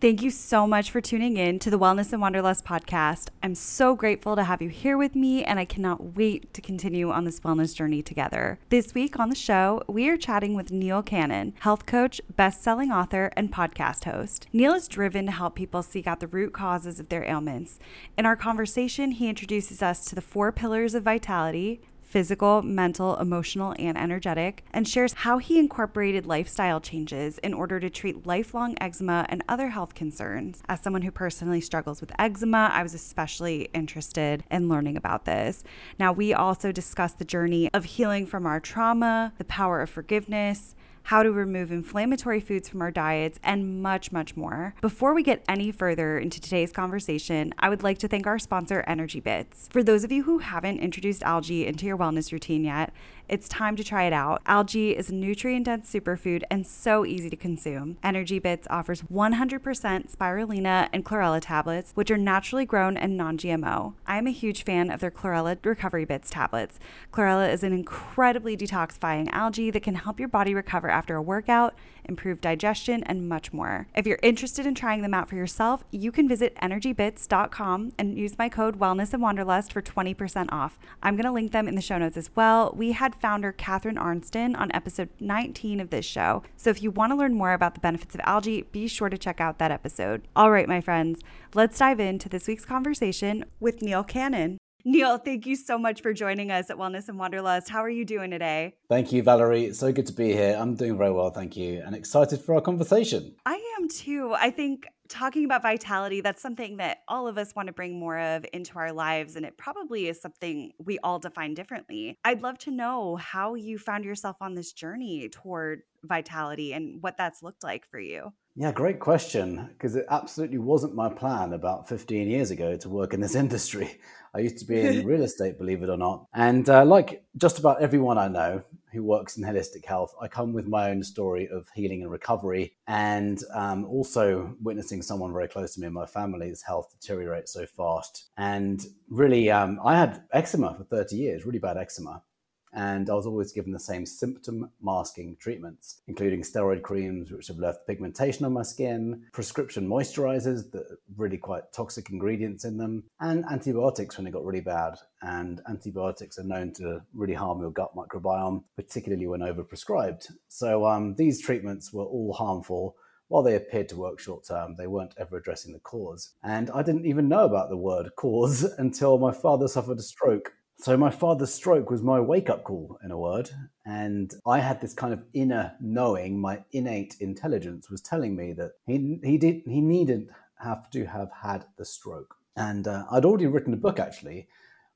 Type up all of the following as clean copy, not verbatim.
thank you so much for tuning in to the Wellness and Wanderlust podcast. I'm so grateful to have you here with me, and I cannot wait to continue on this wellness journey together. This week on the show, we are chatting with Neil Cannon, health coach, best-selling author, and podcast host. Neil is driven to help people seek out the root causes of their ailments. In our conversation, he introduces us to the 4 pillars of vitality: physical, mental, emotional, and energetic, and shares how he incorporated lifestyle changes in order to treat lifelong eczema and other health concerns. As someone who personally struggles with eczema, I was especially interested in learning about this. Now, we also discuss the journey of healing from our trauma, the power of forgiveness, how to remove inflammatory foods from our diets, and much, much more. Before we get any further into today's conversation, I would like to thank our sponsor, ENERGYbits. For those of you who haven't introduced algae into your wellness routine yet, it's time to try it out. Algae is a nutrient-dense superfood and so easy to consume. ENERGYbits offers 100% spirulina and chlorella tablets, which are naturally grown and non-GMO. I'm a huge fan of their chlorella recovery bits tablets. Chlorella is an incredibly detoxifying algae that can help your body recover after a workout, improve digestion, and much more. If you're interested in trying them out for yourself, you can visit energybits.com and use my code WellnessAndWanderlust for 20% off. I'm going to link them in the show notes as well. We had founder Catharine Arnston on episode 19 of this show, so if you want to learn more about the benefits of algae, be sure to check out that episode. All right, my friends, let's dive into this week's conversation with Neil Cannon. Neil, thank you so much for joining us at Wellness and Wanderlust. How are you doing today? Thank you, Valerie. It's so good to be here. I'm doing very well, thank you, and excited for our conversation. I am too. I think talking about vitality, that's something that all of us want to bring more of into our lives, and it probably is something we all define differently. I'd love to know how you found yourself on this journey toward vitality and what that's looked like for you. Yeah, great question, because it absolutely wasn't my plan about 15 years ago to work in this industry. I used to be in real estate, believe it or not. And like just about everyone I know who works in holistic health, I come with my own story of healing and recovery, and also witnessing someone very close to me in my family's health deteriorate so fast. And really, I had eczema for 30 years, really bad eczema. And I was always given the same symptom masking treatments, including steroid creams, which have left pigmentation on my skin, prescription moisturizers that are really quite toxic ingredients in them, and antibiotics when it got really bad. And antibiotics are known to really harm your gut microbiome, particularly when overprescribed. So these treatments were all harmful. While they appeared to work short term, they weren't ever addressing the cause. And I didn't even know about the word cause until my father suffered a stroke. So my father's stroke was my wake-up call, in a word, and I had this kind of inner knowing. My innate intelligence was telling me that he needn't have to have had the stroke. And I'd already written a book, actually,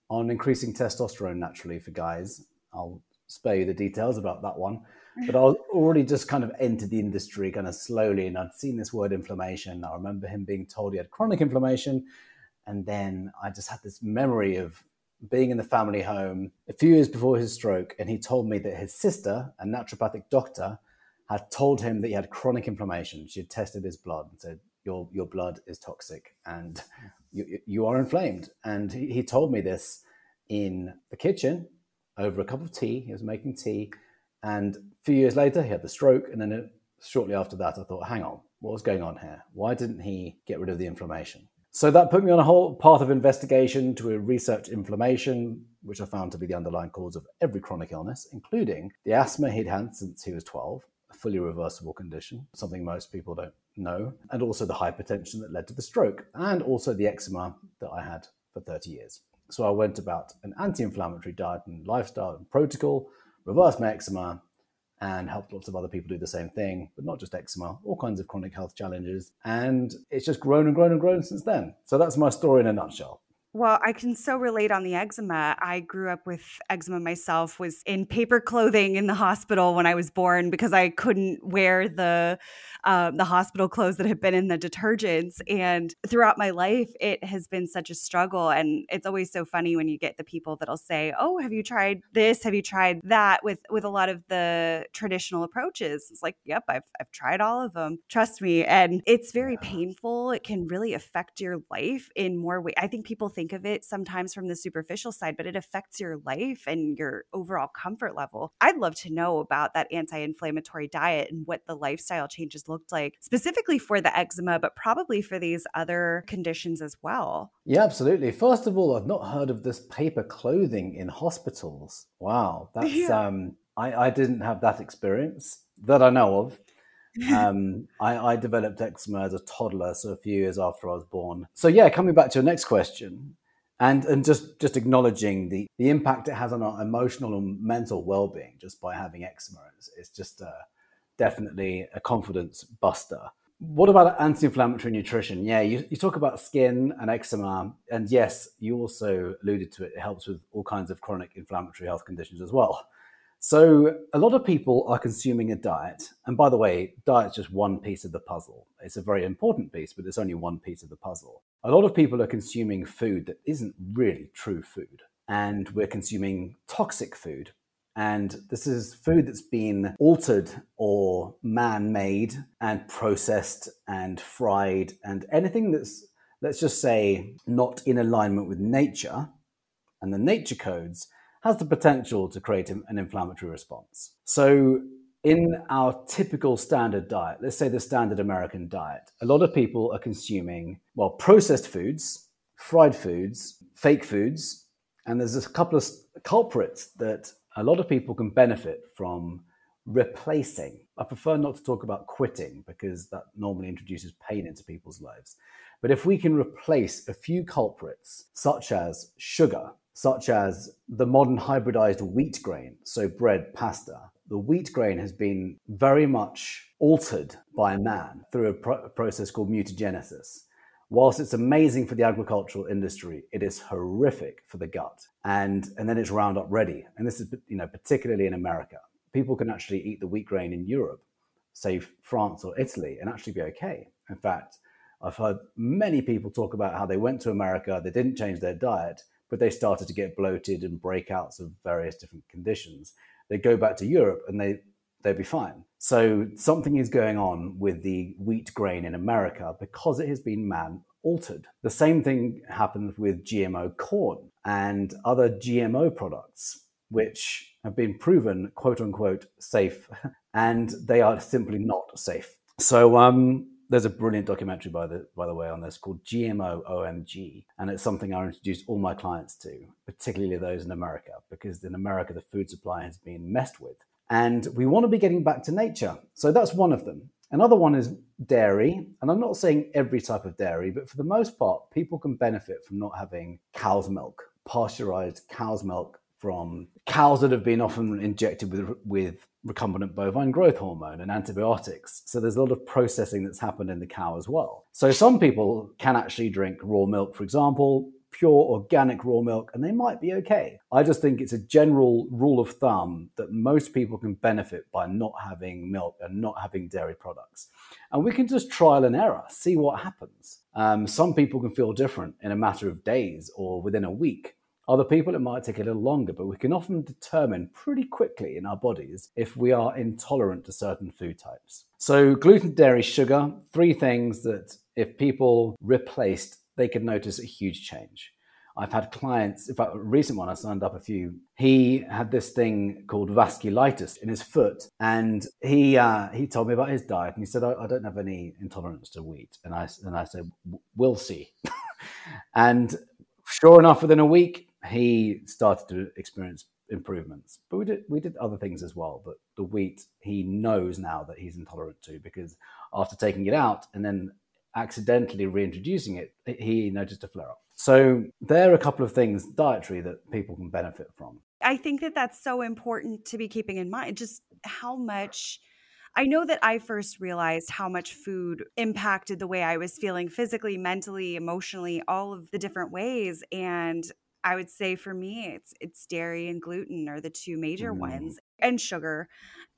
on increasing testosterone naturally for guys. I'll spare you the details about that one. But I was already just kind of entered the industry kind of slowly, and I'd seen this word inflammation. I remember him being told he had chronic inflammation, and then I just had this memory of being in the family home a few years before his stroke, and he told me that his sister, a naturopathic doctor, had told him that he had chronic inflammation. She had tested his blood and said, your blood is toxic and you are inflamed. And he told me this in the kitchen over a cup of tea. He was making tea, and a few years later he had the stroke, and then shortly after that I thought, hang on, what was going on here? Why didn't he get rid of the inflammation? So that put me on a whole path of investigation to research inflammation, which I found to be the underlying cause of every chronic illness, including the asthma he'd had since he was 12, a fully reversible condition, something most people don't know, and also the hypertension that led to the stroke, and also the eczema that I had for 30 years. So I went about an anti-inflammatory diet and lifestyle and protocol, reversed my eczema, and helped lots of other people do the same thing, but not just eczema, all kinds of chronic health challenges. And it's just grown and grown and grown since then. So that's my story in a nutshell. Well, I can so relate on the eczema. I grew up with eczema myself, was in paper clothing in the hospital when I was born because I couldn't wear the hospital clothes that had been in the detergents. And throughout my life, it has been such a struggle. And it's always so funny when you get the people that'll say, oh, have you tried this? Have you tried that? With a lot of the traditional approaches. It's like, yep, I've tried all of them. Trust me. And it's very painful. It can really affect your life in more ways. I think people think of it sometimes from the superficial side, but it affects your life and your overall comfort level. I'd love to know about that anti-inflammatory diet and what the lifestyle changes looked like, specifically for the eczema, but probably for these other conditions as well. Yeah, absolutely. First of all, I've not heard of this paper clothing in hospitals. Wow. That's I didn't have that experience that I know of. I developed eczema as a toddler, so a few years after I was born. So yeah, coming back to your next question, and just acknowledging the impact it has on our emotional and mental well-being just by having eczema. It's just definitely a confidence buster. What about anti-inflammatory nutrition? Yeah, you talk about skin and eczema, and yes, you also alluded to it. It helps with all kinds of chronic inflammatory health conditions as well. So a lot of people are consuming a diet. And by the way, diet's just one piece of the puzzle. It's a very important piece, but it's only one piece of the puzzle. A lot of people are consuming food that isn't really true food. And we're consuming toxic food. And this is food that's been altered or man-made and processed and fried and anything that's, let's just say, not in alignment with nature and the nature codes has the potential to create an inflammatory response. So in our typical standard diet, let's say the standard American diet, a lot of people are consuming, well, processed foods, fried foods, fake foods, and there's a couple of culprits that a lot of people can benefit from replacing. I prefer not to talk about quitting because that normally introduces pain into people's lives. But if we can replace a few culprits, such as sugar, such as the modern hybridized wheat grain, so bread, pasta. The wheat grain has been very much altered by man through a process called mutagenesis. Whilst it's amazing for the agricultural industry, it is horrific for the gut. And then it's Roundup Ready. And this is, particularly in America. People can actually eat the wheat grain in Europe, say France or Italy, and actually be okay. In fact, I've heard many people talk about how they went to America, they didn't change their diet, but they started to get bloated and breakouts of various different conditions. They go back to Europe and they'd be fine. So something is going on with the wheat grain in America because it has been man-altered. The same thing happens with GMO corn and other GMO products, which have been proven, quote-unquote, safe, and they are simply not safe. So there's a brilliant documentary, by the way, on this called GMO OMG. And it's something I introduced all my clients to, particularly those in America, because in America, the food supply has been messed with. And we want to be getting back to nature. So that's one of them. Another one is dairy. And I'm not saying every type of dairy, but for the most part, people can benefit from not having cow's milk, pasteurized cow's milk from cows that have been often injected with recombinant bovine growth hormone and antibiotics. So there's a lot of processing that's happened in the cow as well. So some people can actually drink raw milk, for example, pure organic raw milk, and they might be okay. I just think it's a general rule of thumb that most people can benefit by not having milk and not having dairy products. And we can just trial and error, see what happens. Some people can feel different in a matter of days or within a week. Other people, it might take a little longer, but we can often determine pretty quickly in our bodies if we are intolerant to certain food types. So gluten, dairy, sugar, three things that if people replaced, they could notice a huge change. I've had clients, in fact, a recent one, I signed up a few. He had this thing called vasculitis in his foot. And he told me about his diet. And he said, I don't have any intolerance to wheat. And I said, we'll see. And sure enough, within a week, he started to experience improvements, but we did other things as well. But the wheat, he knows now that he's intolerant to, because after taking it out and then accidentally reintroducing it, he noticed a flare-up. So there are a couple of things dietary that people can benefit from. I think that that's so important to be keeping in mind, just how much I know that I first realized how much food impacted the way I was feeling physically, mentally, emotionally, all of the different ways. And I would say for me, it's dairy and gluten are the two major ones, and sugar.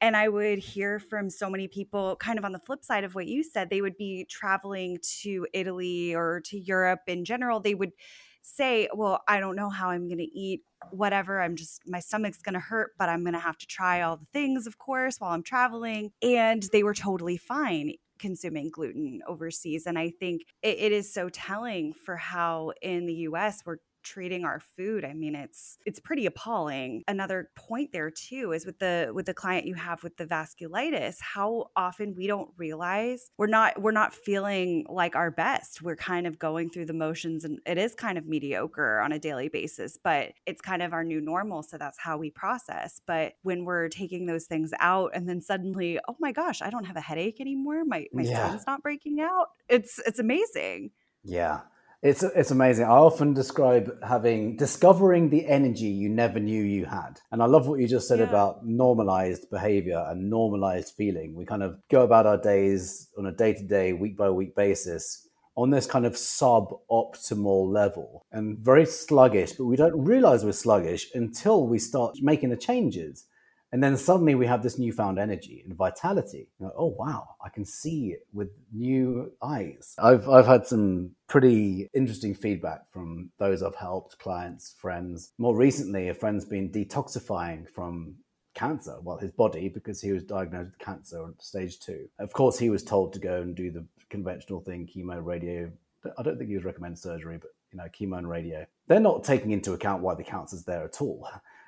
And I would hear from so many people kind of on the flip side of what you said. They would be traveling to Italy or to Europe in general. They would say, well, I don't know how I'm going to eat whatever. My stomach's going to hurt, but I'm going to have to try all the things, of course, while I'm traveling. And they were totally fine consuming gluten overseas. And I think it is so telling for how in the US we're treating our food. I mean, it's pretty appalling. Another point there too is with the client you have with the vasculitis, how often we don't realize we're not feeling like our best. We're kind of going through the motions, and it is kind of mediocre on a daily basis, but it's kind of our new normal. So that's how we process. But when we're taking those things out and then suddenly, oh my gosh, I don't have a headache anymore. My skin's not breaking out. It's amazing. Yeah. It's amazing. I often describe discovering the energy you never knew you had. And I love what you just said about normalized behavior and normalized feeling. We kind of go about our days on a day-to-day, week-by-week basis on this kind of suboptimal level and very sluggish, but we don't realize we're sluggish until we start making the changes. And then suddenly we have this newfound energy and vitality. You know, oh, wow, I can see it with new eyes. I've had some pretty interesting feedback from those I've helped, clients, friends. More recently, a friend's been detoxifying from cancer, well, his body, because he was diagnosed with cancer at stage 2. Of course, he was told to go and do the conventional thing, chemo, radio. I don't think he was recommended surgery, but chemo and radio. They're not taking into account why the cancer's there at all.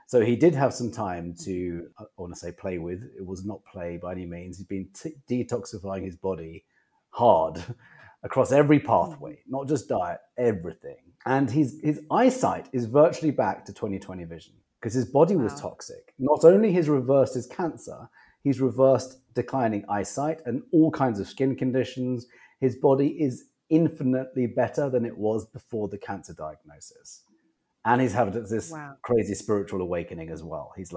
So he did have some time to, I want to say play with. It was not play by any means. He'd been detoxifying his body hard across every pathway, not just diet, everything. And his eyesight is virtually back to 20/20 vision because his body was toxic. Not only has reversed his cancer, he's reversed declining eyesight and all kinds of skin conditions. His body is infinitely better than it was before the cancer diagnosis. And he's having this crazy spiritual awakening as well. He's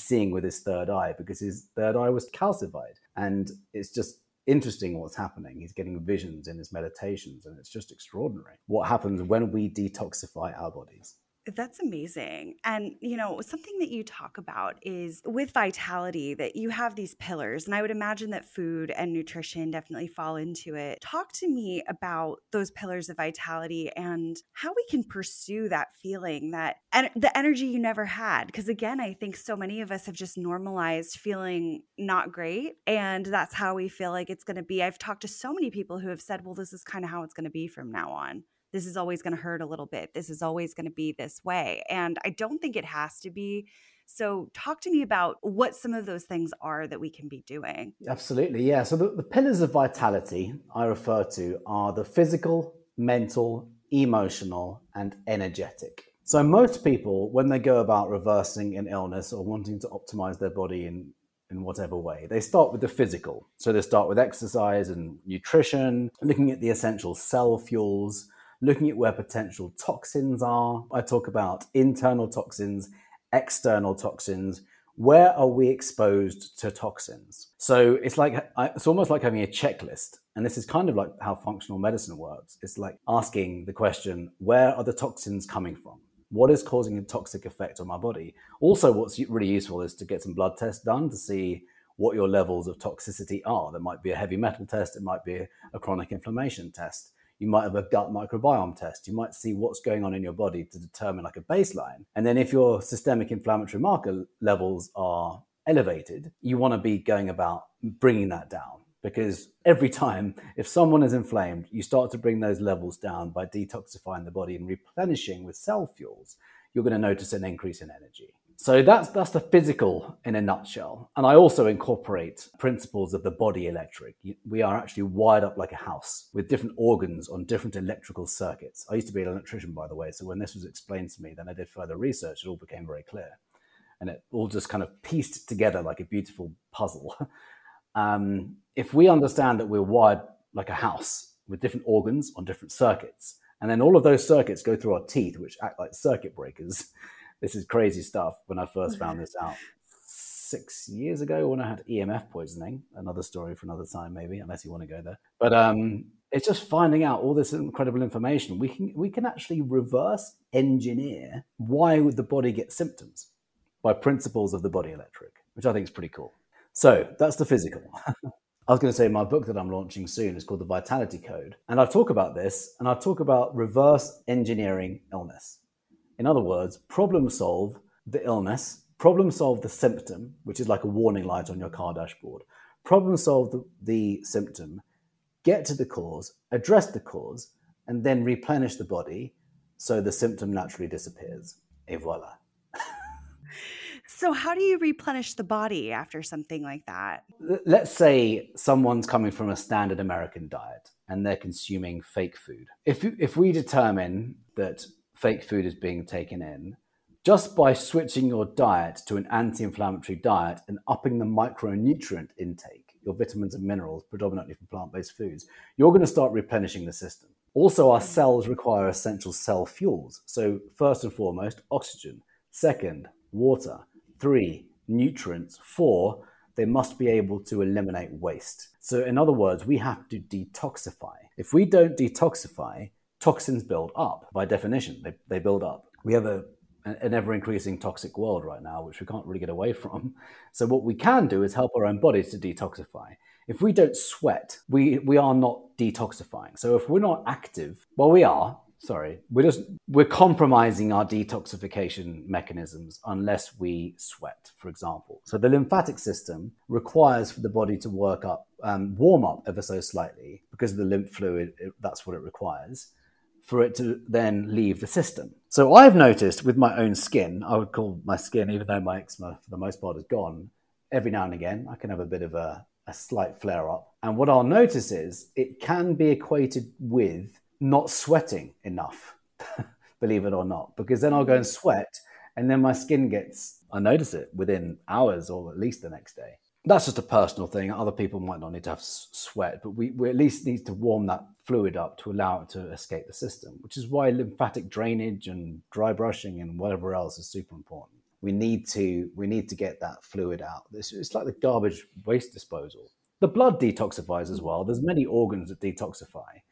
seeing with his third eye because his third eye was calcified. And it's just interesting what's happening. He's getting visions in his meditations, and it's just extraordinary what happens when we detoxify our bodies. That's amazing. And, something that you talk about is with vitality that you have these pillars, and I would imagine that food and nutrition definitely fall into it. Talk to me about those pillars of vitality and how we can pursue that feeling, that the energy you never had. Because again, I think so many of us have just normalized feeling not great, and that's how we feel like it's going to be. I've talked to so many people who have said, well, this is kind of how it's going to be from now on. This is always going to hurt a little bit. This is always going to be this way. And I don't think it has to be. So talk to me about what some of those things are that we can be doing. Absolutely. Yeah. So the pillars of vitality I refer to are the physical, mental, emotional, and energetic. So most people, when they go about reversing an illness or wanting to optimize their body in whatever way, they start with the physical. So they start with exercise and nutrition, looking at the essential cell fuels, looking at where potential toxins are. I talk about internal toxins, external toxins. Where are we exposed to toxins? So it's almost like having a checklist. And this is kind of like how functional medicine works. It's like asking the question, where are the toxins coming from? What is causing a toxic effect on my body? Also, what's really useful is to get some blood tests done to see what your levels of toxicity are. There might be a heavy metal test. It might be a chronic inflammation test. You might have a gut microbiome test. You might see what's going on in your body to determine like a baseline. And then if your systemic inflammatory marker levels are elevated, you want to be going about bringing that down. Because every time, if someone is inflamed, you start to bring those levels down by detoxifying the body and replenishing with cell fuels. You're going to notice an increase in energy. So that's the physical in a nutshell. And I also incorporate principles of the body electric. We are actually wired up like a house with different organs on different electrical circuits. I used to be an electrician, by the way. So when this was explained to me, then I did further research. It all became very clear. And it all just kind of pieced together like a beautiful puzzle. If we understand that we're wired like a house with different organs on different circuits, and then all of those circuits go through our teeth, which act like circuit breakers. This is crazy stuff when I first found this out 6 years ago when I had EMF poisoning. Another story for another time, maybe, unless you want to go there. But it's just finding out all this incredible information. We can actually reverse engineer why would the body get symptoms by principles of the body electric, which I think is pretty cool. So that's the physical. I was going to say my book that I'm launching soon is called The Vitality Code. And I talk about this, and I talk about reverse engineering illness. In other words, problem solve the illness, problem solve the symptom, which is like a warning light on your car dashboard. Problem solve the symptom, get to the cause, address the cause, and then replenish the body so the symptom naturally disappears. Et voila. So how do you replenish the body after something like that? Let's say someone's coming from a standard American diet and they're consuming fake food. If we determine that fake food is being taken in, just by switching your diet to an anti-inflammatory diet and upping the micronutrient intake, your vitamins and minerals, predominantly from plant-based foods, you're going to start replenishing the system. Also, our cells require essential cell fuels. So first and foremost, oxygen. Second, water. 3, nutrients. 4, they must be able to eliminate waste. So in other words, we have to detoxify. If we don't detoxify, toxins build up. By definition, they build up. We have an ever-increasing toxic world right now, which we can't really get away from. So what we can do is help our own bodies to detoxify. If we don't sweat, we are not detoxifying. So if we're not active, well, we are. Sorry, we're compromising our detoxification mechanisms unless we sweat, for example. So the lymphatic system requires for the body to warm up ever so slightly because of the lymph fluid. That's what it requires for it to then leave the system. So I've noticed with my own skin, I would call my skin, even though my eczema for the most part is gone, every now and again, I can have a bit of a slight flare up. And what I'll notice is it can be equated with not sweating enough, believe it or not, because then I'll go and sweat and then my skin gets, I notice it within hours or at least the next day. That's just a personal thing. Other people might not need to have sweat, but we at least need to warm that fluid up to allow it to escape the system, which is why lymphatic drainage and dry brushing and whatever else is super important. We need to get that fluid out. It's like the garbage waste disposal. The blood detoxifies as well. There's many organs that detoxify.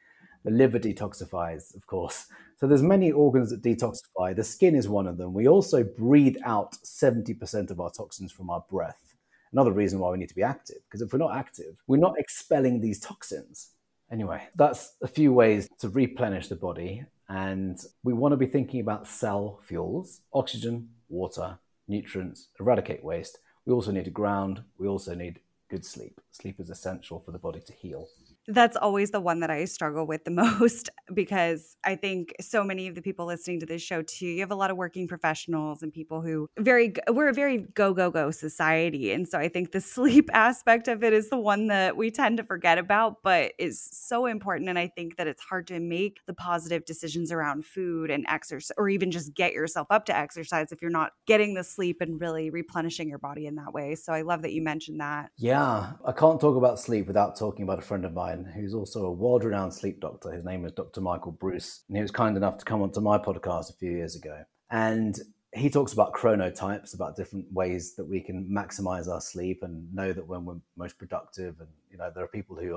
The liver detoxifies, of course. So there's many organs that detoxify. The skin is one of them. We also breathe out 70% of our toxins from our breath. Another reason why we need to be active, because if we're not active, we're not expelling these toxins. Anyway, that's a few ways to replenish the body. And we want to be thinking about cell fuels, oxygen, water, nutrients, eradicate waste. We also need to ground. We also need good sleep. Sleep is essential for the body to heal. That's always the one that I struggle with the most, because I think so many of the people listening to this show too, you have a lot of working professionals and people who we're a very go, go, go society. And so I think the sleep aspect of it is the one that we tend to forget about, but is so important. And I think that it's hard to make the positive decisions around food and exercise, or even just get yourself up to exercise if you're not getting the sleep and really replenishing your body in that way. So I love that you mentioned that. Yeah. I can't talk about sleep without talking about a friend of mine who's also a world-renowned sleep doctor. His name is Dr. Michael Bruce, and he was kind enough to come onto my podcast a few years ago. And he talks about chronotypes, about different ways that we can maximize our sleep and know that when we're most productive. And, you know, there are people who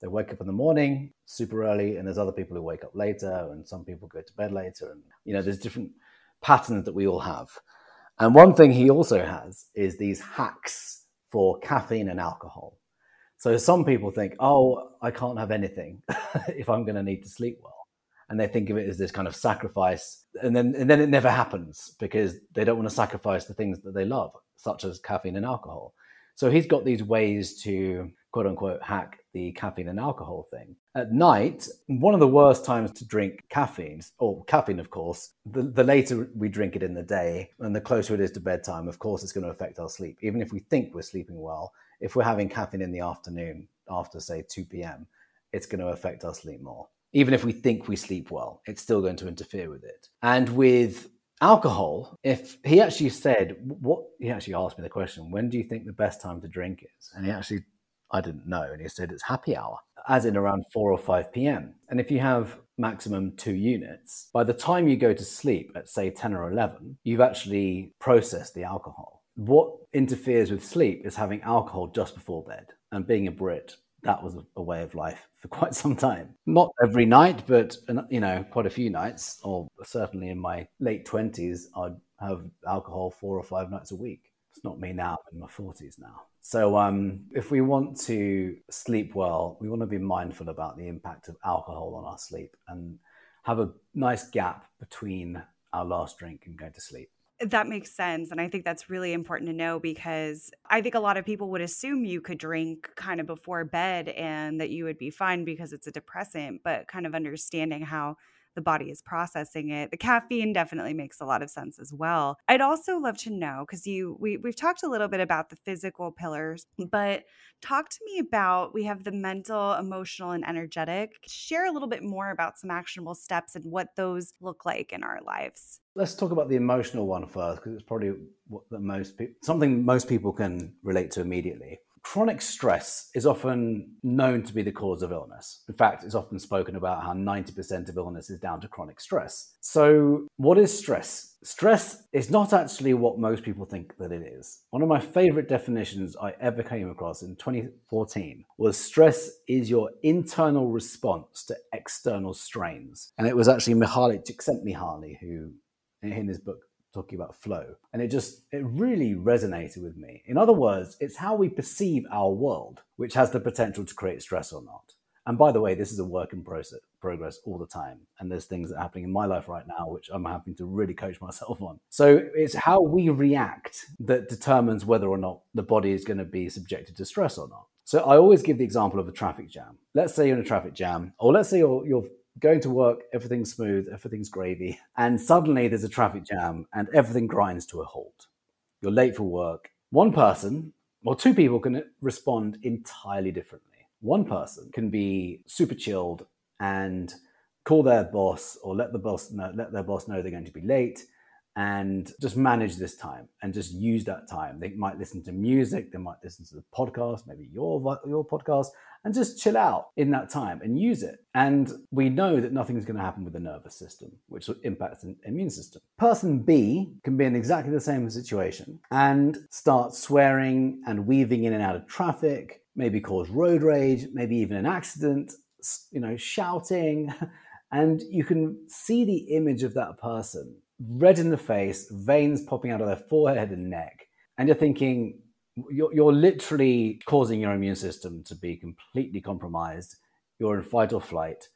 they wake up in the morning super early, and there's other people who wake up later, and some people go to bed later. And, you know, there's different patterns that we all have. And one thing he also has is these hacks for caffeine and alcohol. So some people think, oh, I can't have anything if I'm going to need to sleep well. And they think of it as this kind of sacrifice. And then it never happens because they don't want to sacrifice the things that they love, such as caffeine and alcohol. So he's got these ways to, quote unquote, hack the caffeine and alcohol thing. At night, one of the worst times to drink caffeine, of course, the later we drink it in the day and the closer it is to bedtime, of course, it's going to affect our sleep. Even if we think we're sleeping well, if we're having caffeine in the afternoon after, say, 2 p.m., it's going to affect our sleep more. Even if we think we sleep well, it's still going to interfere with it. And with alcohol, if he actually said, he actually asked me the question, when do you think the best time to drink is? And I didn't know. And he said it's happy hour, as in around 4 or 5 p.m. And if you have maximum 2 units, by the time you go to sleep at, say, 10 or 11, you've actually processed the alcohol. what interferes with sleep is having alcohol just before bed. And being a Brit, that was a way of life for quite some time. Not every night, but, you know, quite a few nights, or certainly in my late 20s, I'd have alcohol 4 or 5 nights a week. It's not me now, I'm in my 40s now. So if we want to sleep well, we want to be mindful about the impact of alcohol on our sleep and have a nice gap between our last drink and going to sleep. That makes sense. And I think that's really important to know, because I think a lot of people would assume you could drink kind of before bed and that you would be fine because it's a depressant, but kind of understanding how the body is processing it. The caffeine definitely makes a lot of sense as well. I'd also love to know, because we've talked a little bit about the physical pillars, but talk to me about, we have the mental, emotional, and energetic. Share a little bit more about some actionable steps and what those look like in our lives. Let's talk about the emotional one first, because it's probably something most people can relate to immediately. Chronic stress is often known to be the cause of illness. In fact, it's often spoken about how 90% of illness is down to chronic stress. So what is stress? Stress is not actually what most people think that it is. One of my favorite definitions I ever came across in 2014 was, stress is your internal response to external strains. And it was actually Mihaly Csikszentmihalyi who, in his book, talking about flow. And it really resonated with me. In other words, it's how we perceive our world, which has the potential to create stress or not. And by the way, this is a work in progress all the time. And there's things that are happening in my life right now, which I'm having to really coach myself on. So it's how we react that determines whether or not the body is going to be subjected to stress or not. So I always give the example of a traffic jam. Let's say you're in a traffic jam, or let's say you're going to work, everything's smooth, everything's gravy, and suddenly there's a traffic jam and everything grinds to a halt. You're late for work. One person or two people can respond entirely differently. One person can be super chilled and call their boss or let their boss know they're going to be late and just manage this time and just use that time. They might listen to music, they might listen to the podcast, maybe your podcast, and just chill out in that time and use it. And we know that nothing's going to happen with the nervous system, which impacts the immune system. Person B can be in exactly the same situation and start swearing and weaving in and out of traffic, maybe cause road rage, maybe even an accident, you know, shouting. And you can see the image of that person, red in the face, veins popping out of their forehead and neck. And you're thinking, you're literally causing your immune system to be completely compromised. You're in fight or flight,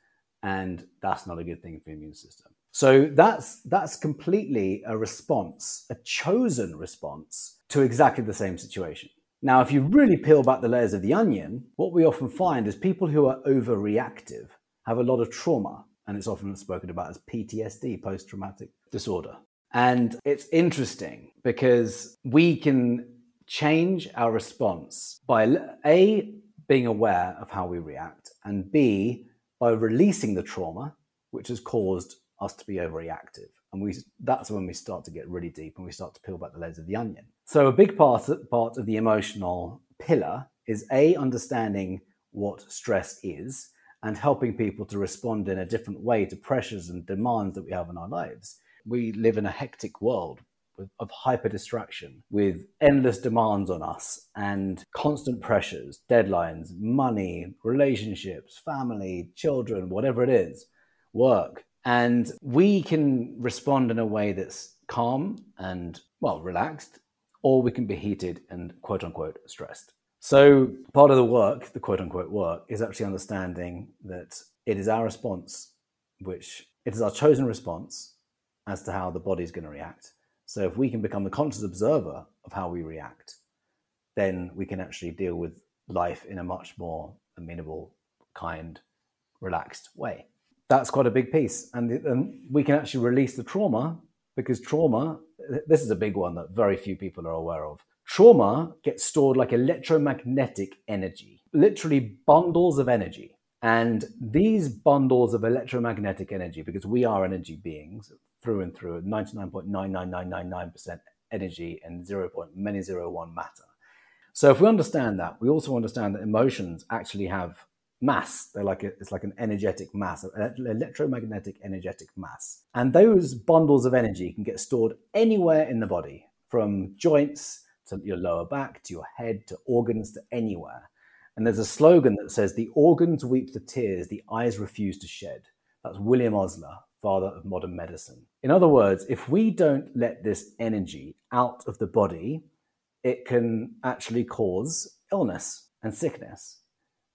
and that's not a good thing for your immune system. So that's completely a response, a chosen response to exactly the same situation. Now, if you really peel back the layers of the onion, what we often find is people who are overreactive have a lot of trauma, and it's often spoken about as PTSD, post-traumatic disorder. And it's interesting because we can change our response by A, being aware of how we react, and B, by releasing the trauma, which has caused us to be overreactive. And that's when we start to get really deep and we start to peel back the layers of the onion. So a big part of the emotional pillar is A, understanding what stress is and helping people to respond in a different way to pressures and demands that we have in our lives. We live in a hectic world of hyper distraction with endless demands on us and constant pressures, deadlines, money, relationships, family, children, whatever it is, work. And we can respond in a way that's calm and, well, relaxed, or we can be heated and quote unquote stressed. So part of the work, the quote unquote work, is actually understanding that it is our response, which it is our chosen response as to how the body is going to react. So if we can become the conscious observer of how we react, then we can actually deal with life in a much more amenable, kind, relaxed way. That's quite a big piece. And we can actually release the trauma, because trauma, this is a big one that very few people are aware of. Trauma gets stored like electromagnetic energy, literally bundles of energy. And these bundles of electromagnetic energy, because we are energy beings through and through, 99.99999% energy and 0.001 matter. So if we understand that, we also understand that emotions actually have mass. They're like it's like an energetic mass, an electromagnetic energetic mass. And those bundles of energy can get stored anywhere in the body, from joints to your lower back, to your head, to organs, to anywhere. And there's a slogan that says, "The organs weep the tears, the eyes refuse to shed." That's William Osler, father of modern medicine. In other words, if we don't let this energy out of the body, it can actually cause illness and sickness.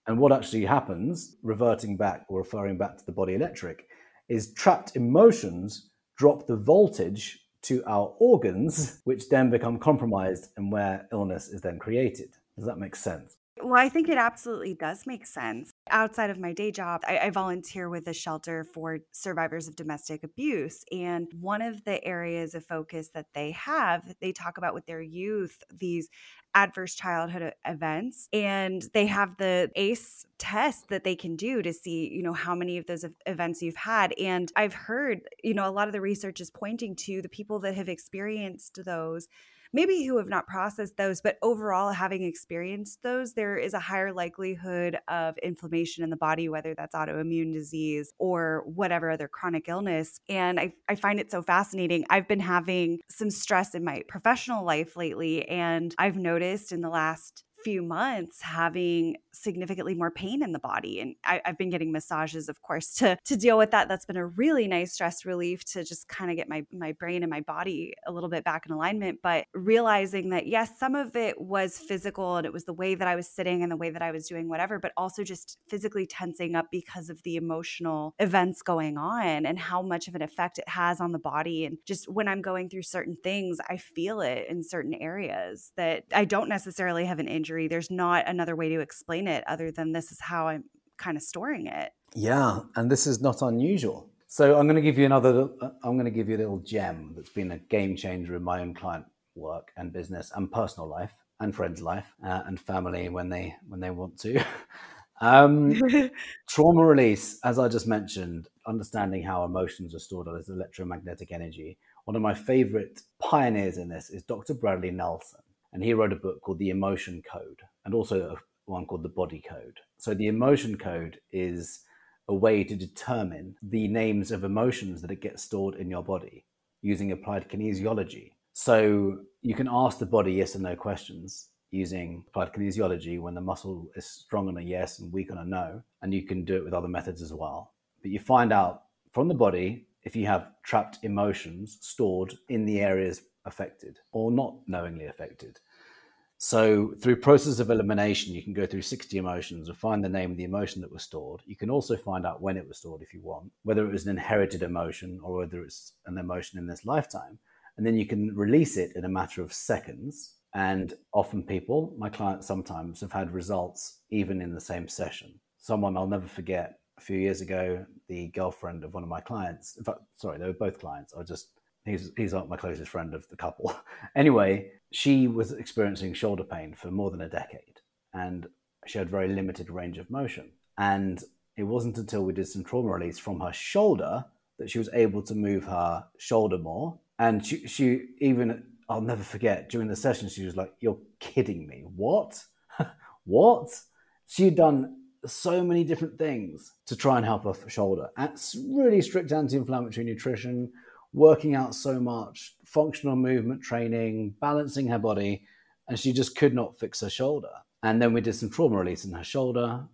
And what actually happens, reverting back or referring back to the body electric, is trapped emotions drop the voltage to our organs, which then become compromised and where illness is then created. Does that make sense? Well, I think it absolutely does make sense. Outside of my day job, I volunteer with a shelter for survivors of domestic abuse. And one of the areas of focus that they have, they talk about with their youth, these adverse childhood events. And they have the ACE test that they can do to see, you know, how many of those events you've had. And I've heard, you know, a lot of the research is pointing to the people that have experienced those, maybe who have not processed those, but overall having experienced those, there is a higher likelihood of inflammation in the body, whether that's autoimmune disease or whatever other chronic illness. And I find it so fascinating. I've been having some stress in my professional life lately, and I've noticed in the last few months having significantly more pain in the body. And I've been getting massages, of course, to deal with that. That's been a really nice stress relief to just kind of get my brain and my body a little bit back in alignment. But realizing that, yes, some of it was physical and it was the way that I was sitting and the way that I was doing whatever, but also just physically tensing up because of the emotional events going on and how much of an effect it has on the body. And just when I'm going through certain things, I feel it in certain areas that I don't necessarily have an injury. There's not another way to explain it other than this is how I'm kind of storing it. Yeah, and this is not unusual. So I'm going to give you a little gem that's been a game changer in my own client work and business and personal life and friends' life and family when they want to. Trauma release, as I just mentioned, understanding how emotions are stored as electromagnetic energy. One of my favorite pioneers in this is Dr. Bradley Nelson. And he wrote a book called The Emotion Code and also one called The Body Code. So The Emotion Code is a way to determine the names of emotions that it gets stored in your body using applied kinesiology. So you can ask the body yes and no questions using applied kinesiology when the muscle is strong on a yes and weak on a no. And you can do it with other methods as well. But you find out from the body if you have trapped emotions stored in the areas affected or not knowingly affected. So through process of elimination, you can go through 60 emotions or find the name of the emotion that was stored. You can also find out when it was stored if you want, whether it was an inherited emotion or whether it's an emotion in this lifetime. And then you can release it in a matter of seconds. And often people, my clients sometimes, have had results even in the same session. Someone I'll never forget, a few years ago, the girlfriend of one of my clients, in fact, sorry, they were both clients. He's like my closest friend of the couple. Anyway, she was experiencing shoulder pain for more than a decade, and she had very limited range of motion. And it wasn't until we did some trauma release from her shoulder that she was able to move her shoulder more. And she even, I'll never forget, during the session, she was like, "You're kidding me. What?" What? She had done so many different things to try and help her shoulder. That's really strict anti-inflammatory nutrition, working out so much, functional movement training, balancing her body, and she just could not fix her shoulder. And then we did some trauma release in her shoulder,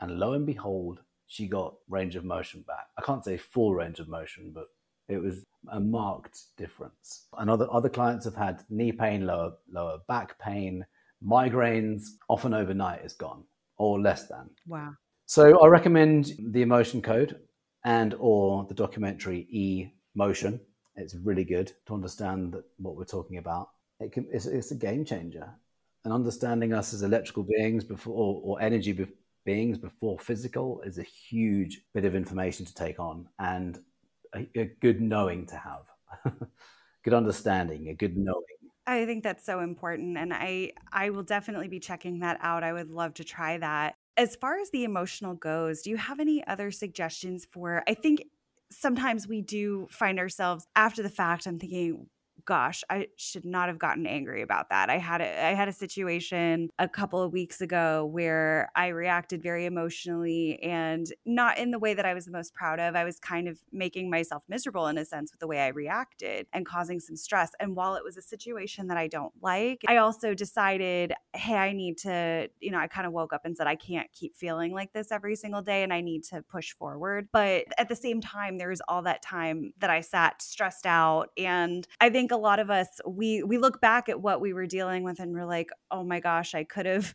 and lo and behold, she got range of motion back. I can't say full range of motion, but it was a marked difference. And other clients have had knee pain, lower back pain, migraines, often overnight is gone, or less than. Wow. So I recommend The Emotion Code and or the documentary E-Motion. It's really good to understand what we're talking about. It's a game changer. And understanding us as electrical beings or energy beings before physical is a huge bit of information to take on and a good knowing to have. Good understanding, a good knowing. I think that's so important. And I will definitely be checking that out. I would love to try that. As far as the emotional goes, do you have any other suggestions for, I think sometimes we do find ourselves after the fact, I'm thinking, gosh, I should not have gotten angry about that. I had a situation a couple of weeks ago where I reacted very emotionally and not in the way that I was the most proud of. I was kind of making myself miserable in a sense with the way I reacted and causing some stress. And while it was a situation that I don't like, I also decided, hey, I need to, I kind of woke up and said, I can't keep feeling like this every single day and I need to push forward. But at the same time, there was all that time that I sat stressed out. And I think a lot of us, we look back at what we were dealing with and we're like, oh my gosh, I could have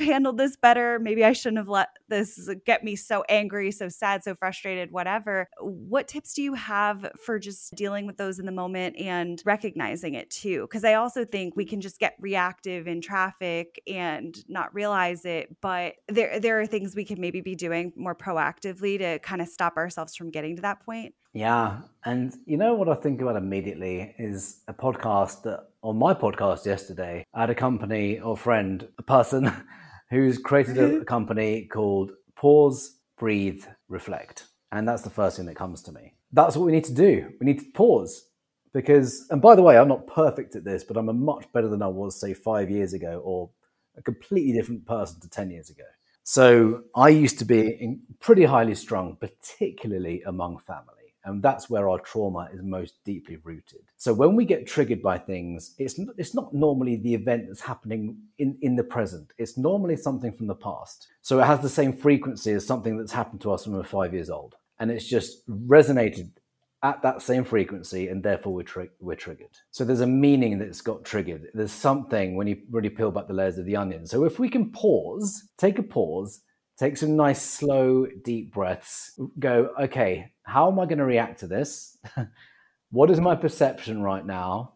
handled this better. Maybe I shouldn't have let this get me so angry, so sad, so frustrated, whatever. What tips do you have for just dealing with those in the moment and recognizing it too? Because I also think we can just get reactive in traffic and not realize it, but there are things we can maybe be doing more proactively to kind of stop ourselves from getting to that point. Yeah. And you know what I think about immediately is a podcast that on my podcast yesterday, I had a company or friend, a person who's created a company called Pause, Breathe, Reflect. And that's the first thing that comes to me. That's what we need to do. We need to pause because, and by the way, I'm not perfect at this, but I'm a much better than I was, say, 5 years ago or a completely different person to 10 years ago. So I used to be pretty highly strung, particularly among family. And that's where our trauma is most deeply rooted. So when we get triggered by things, it's not normally the event that's happening in the present. It's normally something from the past. So it has the same frequency as something that's happened to us when we're 5 years old. And it's just resonated at that same frequency, and therefore we're triggered. So there's a meaning that's got triggered. There's something when you really peel back the layers of the onion. So if we can pause, take some nice, slow, deep breaths, go, okay, how am I going to react to this? What is my perception right now?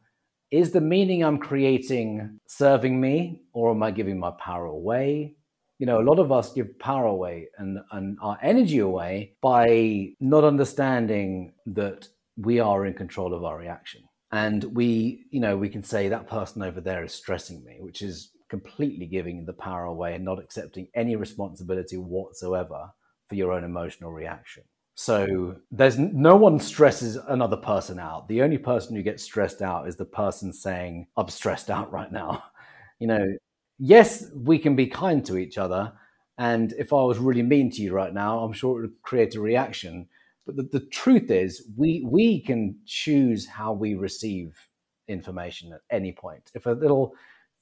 Is the meaning I'm creating serving me, or am I giving my power away? A lot of us give power away and our energy away by not understanding that we are in control of our reaction. And we can say that person over there is stressing me, which is completely giving the power away and not accepting any responsibility whatsoever for your own emotional reaction. So there's no one stresses another person out. The only person who gets stressed out is the person saying, I'm stressed out right now. Yes, we can be kind to each other. And if I was really mean to you right now, I'm sure it would create a reaction. But the truth is we can choose how we receive information at any point. If a little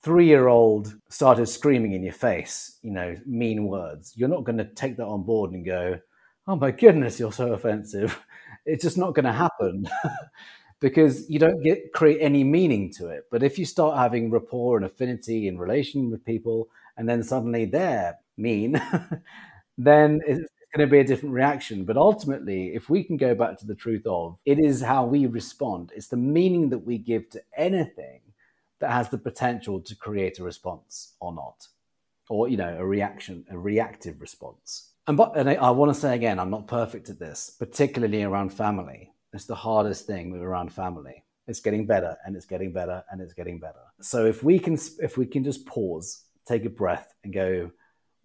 3-year-old started screaming in your face, mean words, you're not going to take that on board and go, oh my goodness, you're so offensive. It's just not going to happen because you don't create any meaning to it. But if you start having rapport and affinity in relation with people, and then suddenly they're mean, then it's going to be a different reaction. But ultimately, if we can go back to the truth of, it is how we respond. It's the meaning that we give to anything that has the potential to create a response or not, or, a reaction, a reactive response. And I want to say again, I'm not perfect at this, particularly around family. It's the hardest thing with around family. It's getting better and it's getting better and it's getting better. So if we can just pause, take a breath and go,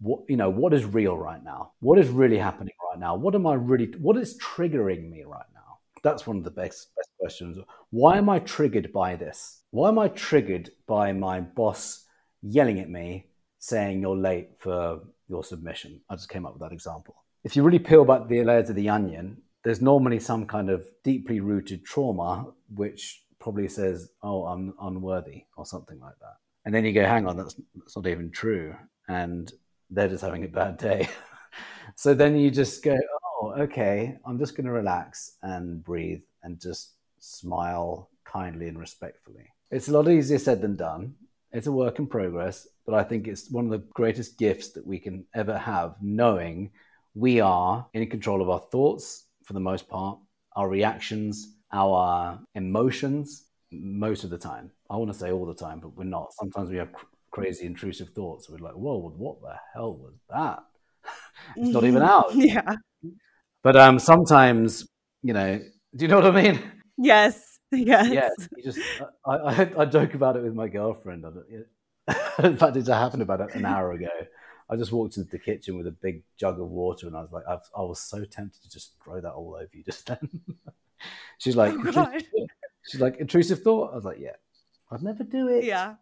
what is real right now? What is really happening right now? What is triggering me right now? That's one of the best questions. Why am I triggered by this? Why am I triggered by my boss yelling at me saying you're late for your submission? I just came up with that example. If you really peel back the layers of the onion, there's normally some kind of deeply rooted trauma, which probably says, oh, I'm unworthy or something like that. And then you go, hang on, that's not even true. And they're just having a bad day. So then you just go, okay, I'm just going to relax and breathe and just smile kindly and respectfully. It's a lot easier said than done. It's a work in progress, but I think it's one of the greatest gifts that we can ever have, knowing we are in control of our thoughts for the most part, our reactions, our emotions, most of the time. I want to say all the time, but we're not. Sometimes we have crazy intrusive thoughts. We're like, whoa, what the hell was that? It's not even out. Yeah. But sometimes, do you know what I mean? Yes. You just, I joke about it with my girlfriend. In fact, it happened about an hour ago. I just walked into the kitchen with a big jug of water, and I was like, I was so tempted to just throw that all over you just then. She's like, oh, She's like, intrusive thought? I was like, yeah, I'd never do it. Yeah.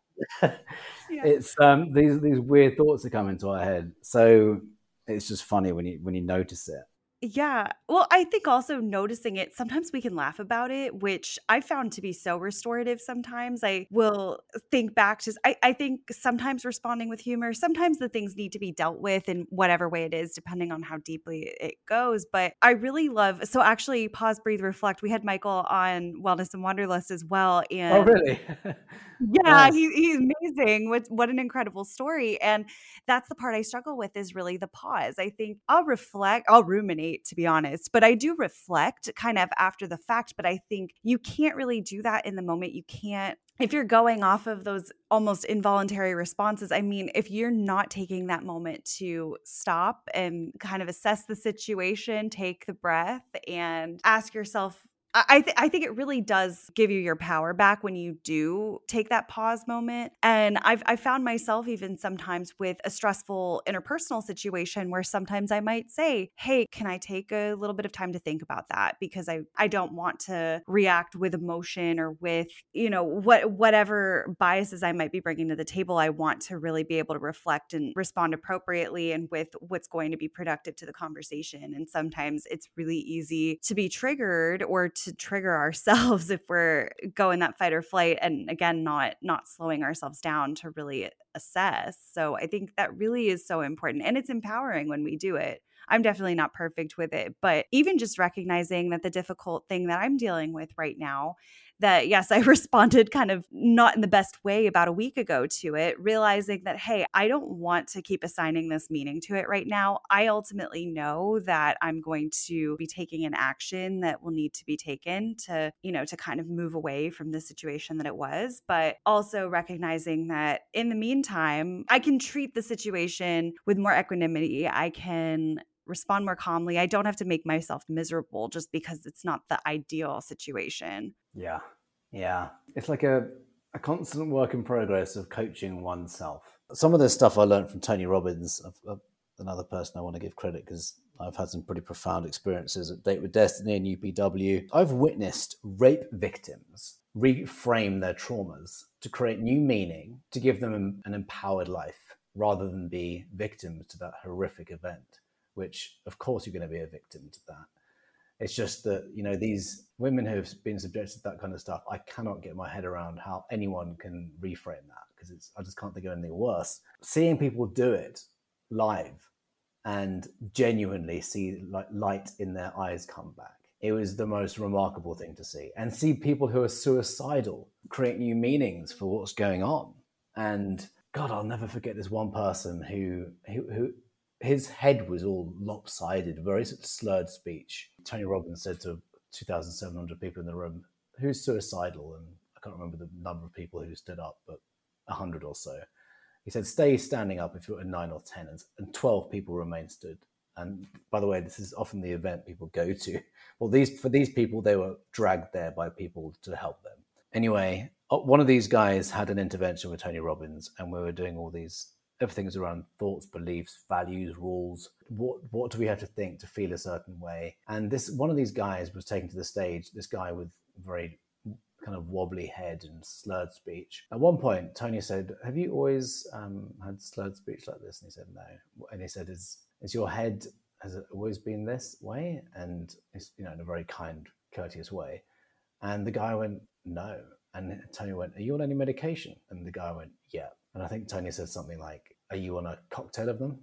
Yeah. It's these weird thoughts that come into our head. So it's just funny when you notice it. Yeah. Well, I think also noticing it, sometimes we can laugh about it, which I found to be so restorative. Sometimes I will think back to, I think sometimes responding with humor, sometimes the things need to be dealt with in whatever way it is, depending on how deeply it goes. But I really love, so actually pause, breathe, reflect. We had Michael on Wellness and Wanderlust as well. And oh, really? Yeah, he's amazing. What an incredible story. And that's the part I struggle with is really the pause. I think I'll reflect, I'll ruminate, to be honest, but I do reflect kind of after the fact, but I think you can't really do that in the moment. You can't, if you're going off of those almost involuntary responses, I mean, if you're not taking that moment to stop and kind of assess the situation, take the breath and ask yourself, I think it really does give you your power back when you do take that pause moment. And I found myself even sometimes with a stressful interpersonal situation where sometimes I might say, hey, can I take a little bit of time to think about that? Because I don't want to react with emotion or with, you know, whatever biases I might be bringing to the table. I want to really be able to reflect and respond appropriately and with what's going to be productive to the conversation. And sometimes it's really easy to be triggered or to trigger ourselves if we're going that fight or flight, and again, not slowing ourselves down to really assess. So I think that really is so important, and it's empowering when we do it. I'm definitely not perfect with it, but even just recognizing that the difficult thing that I'm dealing with right now, that yes, I responded kind of not in the best way about a week ago to it, realizing that, hey, I don't want to keep assigning this meaning to it right now. I ultimately know that I'm going to be taking an action that will need to be taken to, you know, to kind of move away from the situation that it was, but also recognizing that in the meantime, I can treat the situation with more equanimity. I can respond more calmly. I don't have to make myself miserable just because it's not the ideal situation. Yeah. Yeah. It's like a constant work in progress of coaching oneself. Some of the stuff I learned from Tony Robbins, another person I want to give credit because I've had some pretty profound experiences at Date with Destiny and UPW. I've witnessed rape victims reframe their traumas to create new meaning, to give them an empowered life rather than be victims to that horrific event, which of course you're going to be a victim to that. It's just that, you know, these women who have been subjected to that kind of stuff, I cannot get my head around how anyone can reframe that because I just can't think of anything worse. Seeing people do it live and genuinely see like light in their eyes come back. It was the most remarkable thing to see, and see people who are suicidal create new meanings for what's going on. And God, I'll never forget this one person who his head was all lopsided, very slurred speech. Tony Robbins said to 2,700 people in the room, who's suicidal? And I can't remember the number of people who stood up, but 100 or so. He said, stay standing up if you're at 9 or 10, and 12 people remain stood. And by the way, this is often the event people go to. Well, for these people, they were dragged there by people to help them. Anyway, one of these guys had an intervention with Tony Robbins, and we were doing all these. Everything's around thoughts, beliefs, values, rules. What do we have to think to feel a certain way? And this one of these guys was taken to the stage, this guy with very kind of wobbly head and slurred speech. At one point, Tony said, have you always had slurred speech like this? And he said, no. And he said, is your head, has it always been this way? And it's, you know, in a very kind, courteous way. And the guy went, no. And Tony went, are you on any medication? And the guy went, yeah. And I think Tony said something like, are you on a cocktail of them?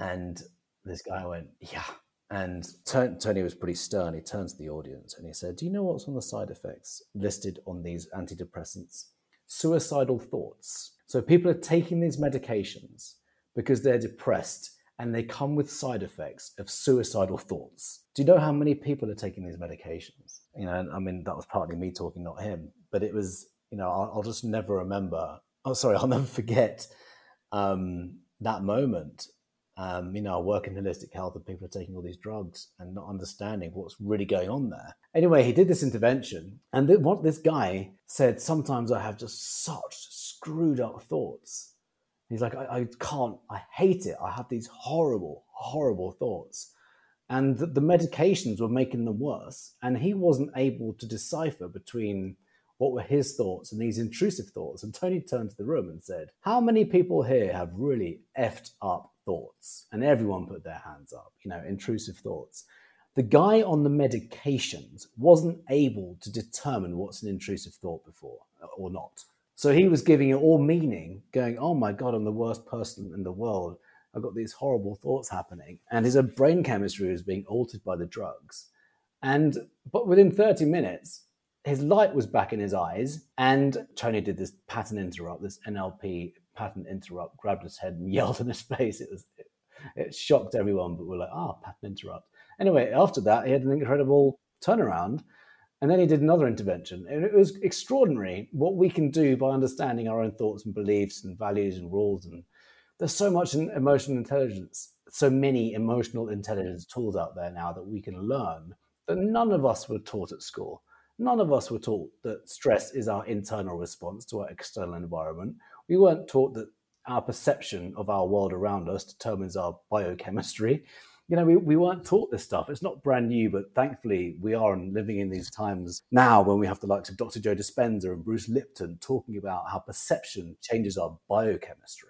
And this guy went, yeah. And Tony was pretty stern. He turned to the audience and he said, do you know what's on the side effects listed on these antidepressants? Suicidal thoughts. So people are taking these medications because they're depressed and they come with side effects of suicidal thoughts. Do you know how many people are taking these medications? You know, I mean, that was partly me talking, not him. But it was, you know, I'll just never remember. Oh, sorry, I'll never forget that moment. You know, I work in holistic health and people are taking all these drugs and not understanding what's really going on there. Anyway, he did this intervention, and what this guy said, sometimes I have just such screwed up thoughts. He's like, I hate it. I have these horrible, horrible thoughts. And the medications were making them worse. And he wasn't able to decipher between what were his thoughts and these intrusive thoughts. And Tony turned to the room and said, how many people here have really effed up thoughts? And everyone put their hands up, you know, intrusive thoughts. The guy on the medications wasn't able to determine what's an intrusive thought before or not. So he was giving it all meaning, going, oh my God, I'm the worst person in the world. I've got these horrible thoughts happening. And his brain chemistry was being altered by the drugs. But within 30 minutes, his light was back in his eyes. And Tony did this pattern interrupt, this NLP pattern interrupt, grabbed his head and yelled in his face. It shocked everyone, but we're like, pattern interrupt. Anyway, after that, he had an incredible turnaround. And then he did another intervention. And it was extraordinary what we can do by understanding our own thoughts and beliefs and values and rules. And there's so much in emotional intelligence, so many emotional intelligence tools out there now that we can learn that none of us were taught at school. None of us were taught that stress is our internal response to our external environment. We weren't taught that our perception of our world around us determines our biochemistry. You know, we weren't taught this stuff. It's not brand new, but thankfully we are living in these times now when we have the likes of Dr. Joe Dispenza and Bruce Lipton talking about how perception changes our biochemistry.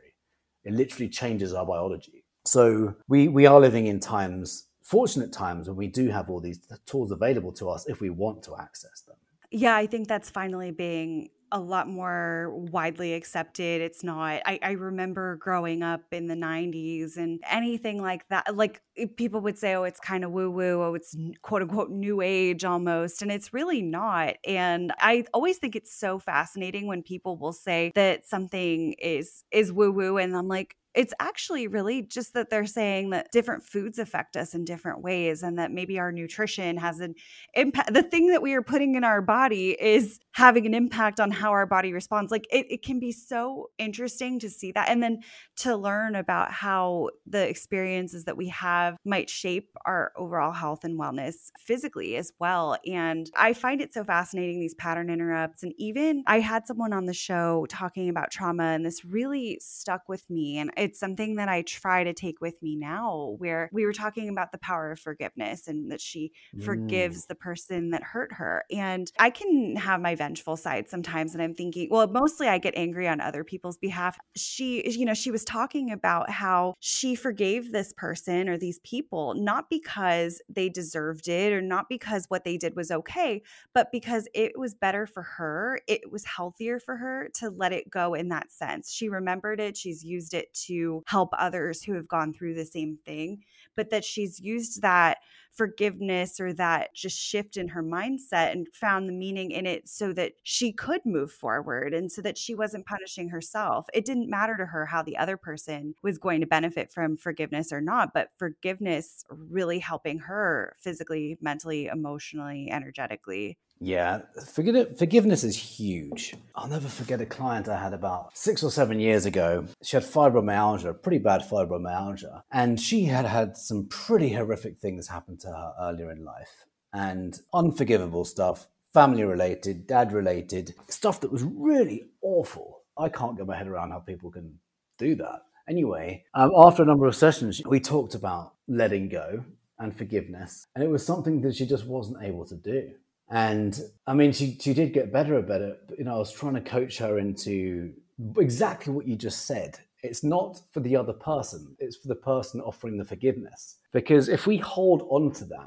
It literally changes our biology. So we are living in times, fortunate times, when we do have all these tools available to us if we want to access them. Yeah, I think that's finally being a lot more widely accepted. It's not, I remember growing up in the 90s and anything like that, like people would say, oh, it's kind of woo-woo, oh, it's quote unquote new age almost. And it's really not. And I always think it's so fascinating when people will say that something is woo-woo. And I'm like, it's actually really just that they're saying that different foods affect us in different ways and that maybe our nutrition has an impact. The thing that we are putting in our body is having an impact on how our body responds. Like it can be so interesting to see that and then to learn about how the experiences that we have might shape our overall health and wellness physically as well. And I find it so fascinating, these pattern interrupts. And even I had someone on the show talking about trauma and this really stuck with me. And it's something that I try to take with me now, where we were talking about the power of forgiveness and that she forgives the person that hurt her. And I can have my vengeful side sometimes. And I'm thinking, well, mostly I get angry on other people's behalf. She was talking about how she forgave this person or these people, not because they deserved it or not because what they did was okay, but because it was better for her. It was healthier for her to let it go in that sense. She remembered it. She's used it to help others who have gone through the same thing, but that she's used that forgiveness or that just shift in her mindset and found the meaning in it so that she could move forward and so that she wasn't punishing herself. It didn't matter to her how the other person was going to benefit from forgiveness or not, but forgiveness really helping her physically, mentally, emotionally, energetically. Yeah, forgiveness is huge. I'll never forget a client I had about 6 or 7 years ago. She had fibromyalgia, pretty bad fibromyalgia, and she had had some pretty horrific things happen to her earlier in life and unforgivable stuff, family-related, dad-related, stuff that was really awful. I can't get my head around how people can do that. Anyway, after a number of sessions, we talked about letting go and forgiveness, and it was something that she just wasn't able to do. And I mean, she did get better and better. You know, I was trying to coach her into exactly what you just said. It's not for the other person. It's for the person offering the forgiveness. Because if we hold on to that,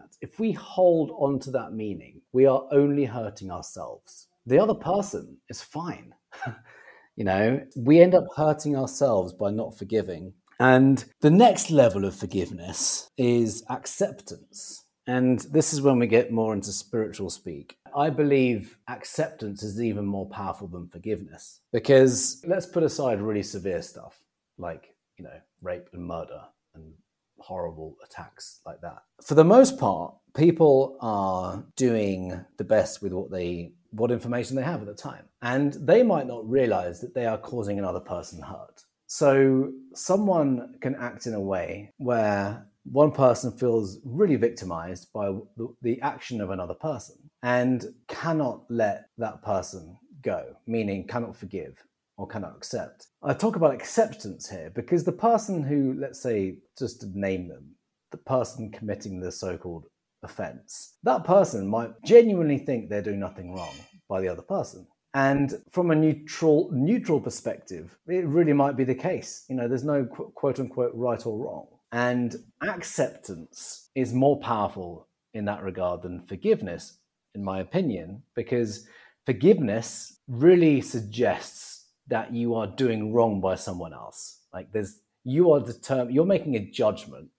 meaning, we are only hurting ourselves. The other person is fine. You know, we end up hurting ourselves by not forgiving. And the next level of forgiveness is acceptance. And this is when we get more into spiritual speak. I believe acceptance is even more powerful than forgiveness, because let's put aside really severe stuff like, you know, rape and murder and horrible attacks like that. For the most part, people are doing the best with what information they have at the time. And they might not realize that they are causing another person hurt. So someone can act in a way where one person feels really victimized by the action of another person and cannot let that person go, meaning cannot forgive or cannot accept. I talk about acceptance here because the person who, let's say, just to name them, the person committing the so-called offense. That person might genuinely think they're doing nothing wrong by the other person. And from a neutral perspective, it really might be the case. You know, there's no quote unquote right or wrong. And acceptance is more powerful in that regard than forgiveness, in my opinion, because forgiveness really suggests that you are doing wrong by someone else. Like you're making a judgment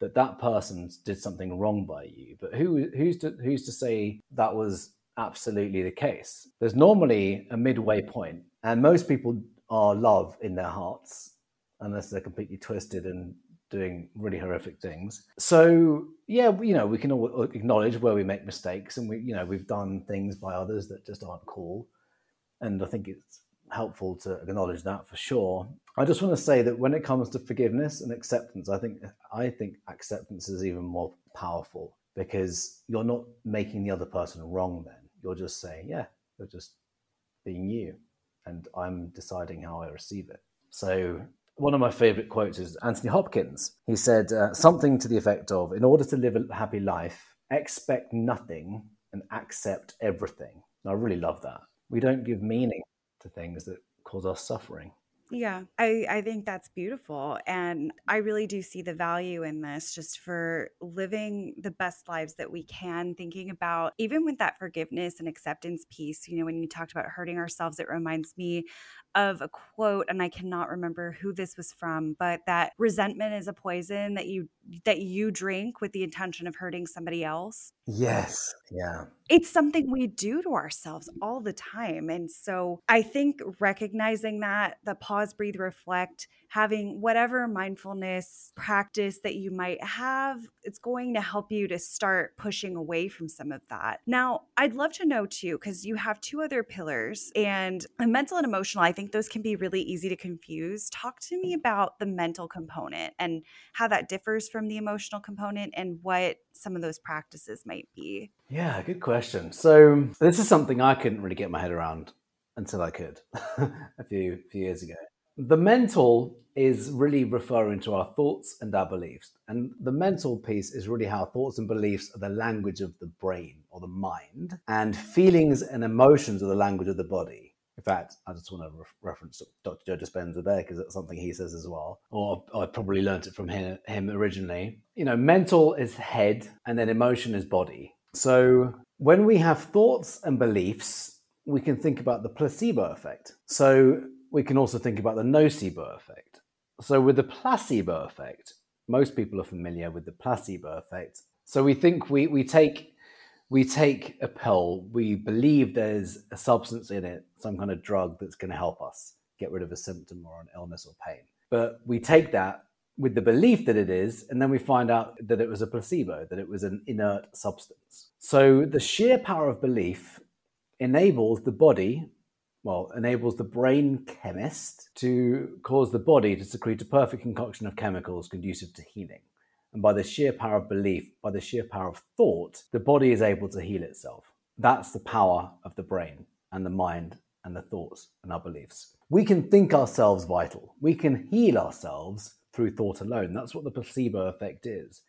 that that person did something wrong by you, but who's to say that was absolutely the case? There's normally a midway point, and most people are love in their hearts, unless they're completely twisted and doing really horrific things. So yeah, you know, we can all acknowledge where we make mistakes, and we've done things by others that just aren't cool, and I think it's helpful to acknowledge that for sure. I just want to say that when it comes to forgiveness and acceptance, I think acceptance is even more powerful, because you're not making the other person wrong then. You're just saying, yeah, you're just being you, and I'm deciding how I receive it. So one of my favorite quotes is Anthony Hopkins. He said something to the effect of, in order to live a happy life, expect nothing and accept everything. And I really love that. We don't give meaning to things that cause us suffering. Yeah, I think that's beautiful. And I really do see the value in this, just for living the best lives that we can, thinking about, even with that forgiveness and acceptance piece, you know, when you talked about hurting ourselves, it reminds me of a quote, and I cannot remember who this was from, but that resentment is a poison that you drink with the intention of hurting somebody else. Yes. Yeah. It's something we do to ourselves all the time. And so I think recognizing that, the pause, breathe, reflect, having whatever mindfulness practice that you might have, it's going to help you to start pushing away from some of that. Now, I'd love to know too, because you have two other pillars, and mental and emotional, I think those can be really easy to confuse. Talk to me about the mental component and how that differs from the emotional component, and what some of those practices might be. Yeah, good question. So this is something I couldn't really get my head around until I could a few years ago. The mental is really referring to our thoughts and our beliefs. And the mental piece is really how thoughts and beliefs are the language of the brain or the mind, and feelings and emotions are the language of the body. In fact, I just want to reference Dr. Joe Dispenza there, because that's something he says as well. Or I probably learned it from him originally. You know, mental is head, and then emotion is body. So when we have thoughts and beliefs, we can think about the placebo effect. So we can also think about the nocebo effect. So with the placebo effect, most people are familiar with the placebo effect. So we think we take a pill, we believe there's a substance in it, some kind of drug that's going to help us get rid of a symptom or an illness or pain. But we take that with the belief that it is, and then we find out that it was a placebo, that it was an inert substance. So the sheer power of belief enables the body, enables the brain chemist to cause the body to secrete a perfect concoction of chemicals conducive to healing. And by the sheer power of belief, by the sheer power of thought, the body is able to heal itself. That's the power of the brain and the mind and the thoughts and our beliefs. We can think ourselves vital. We can heal ourselves through thought alone. That's what the placebo effect is,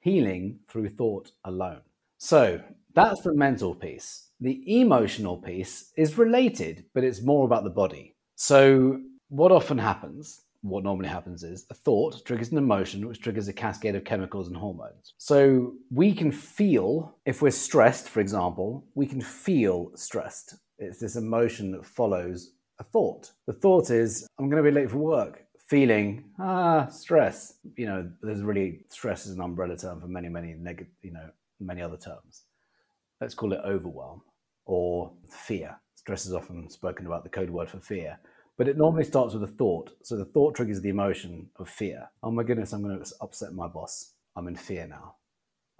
healing through thought alone. So that's the mental piece. The emotional piece is related, but it's more about the body. So what normally happens is a thought triggers an emotion, which triggers a cascade of chemicals and hormones. So we can feel, if we're stressed, for example, we can feel stressed. It's this emotion that follows a thought. The thought is, I'm going to be late for work. Feeling, stress. You know, there's really, stress is an umbrella term for many other terms. Let's call it overwhelm or fear. Stress is often spoken about, the code word for fear. But it normally starts with a thought. So the thought triggers the emotion of fear. Oh my goodness, I'm going to upset my boss. I'm in fear now.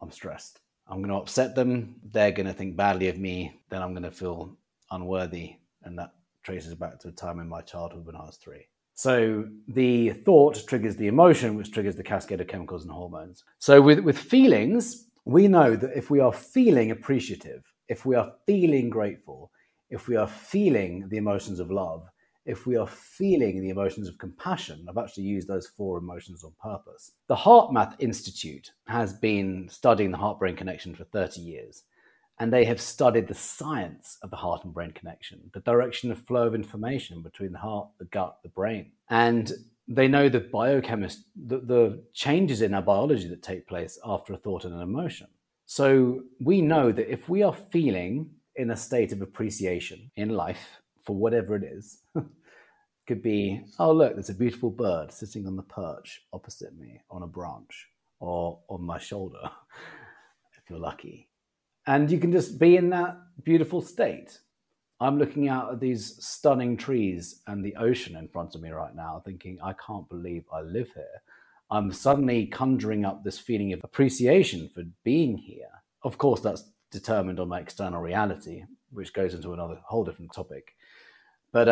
I'm stressed. I'm going to upset them. They're going to think badly of me. Then I'm going to feel unworthy. And that traces back to a time in my childhood when I was 3. So the thought triggers the emotion, which triggers the cascade of chemicals and hormones. So with feelings, we know that if we are feeling appreciative, if we are feeling grateful, if we are feeling the emotions of love, if we are feeling the emotions of compassion. I've actually used those four emotions on purpose. The HeartMath Institute has been studying the heart-brain connection for 30 years, and they have studied the science of the heart and brain connection, the direction of flow of information between the heart, the gut, the brain. And they know the biochemist, the changes in our biology that take place after a thought and an emotion. So we know that if we are feeling in a state of appreciation in life, for whatever it is, could be, oh, look, there's a beautiful bird sitting on the perch opposite me on a branch or on my shoulder, if you're lucky. And you can just be in that beautiful state. I'm looking out at these stunning trees and the ocean in front of me right now, thinking, I can't believe I live here. I'm suddenly conjuring up this feeling of appreciation for being here. Of course, that's determined on my external reality, which goes into another whole different topic. But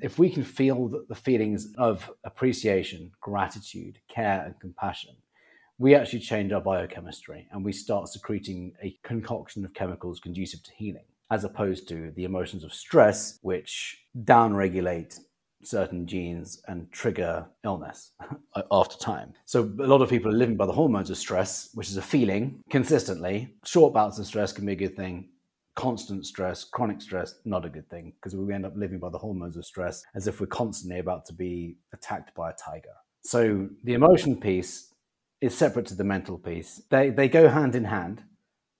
if we can feel the feelings of appreciation, gratitude, care, and compassion, we actually change our biochemistry and we start secreting a concoction of chemicals conducive to healing, as opposed to the emotions of stress, which downregulate certain genes and trigger illness after time. So a lot of people are living by the hormones of stress, which is a feeling consistently. Short bouts of stress can be a good thing. Constant stress, chronic stress, not a good thing, because we end up living by the hormones of stress as if we're constantly about to be attacked by a tiger. So the emotion piece is separate to the mental piece. They go hand in hand,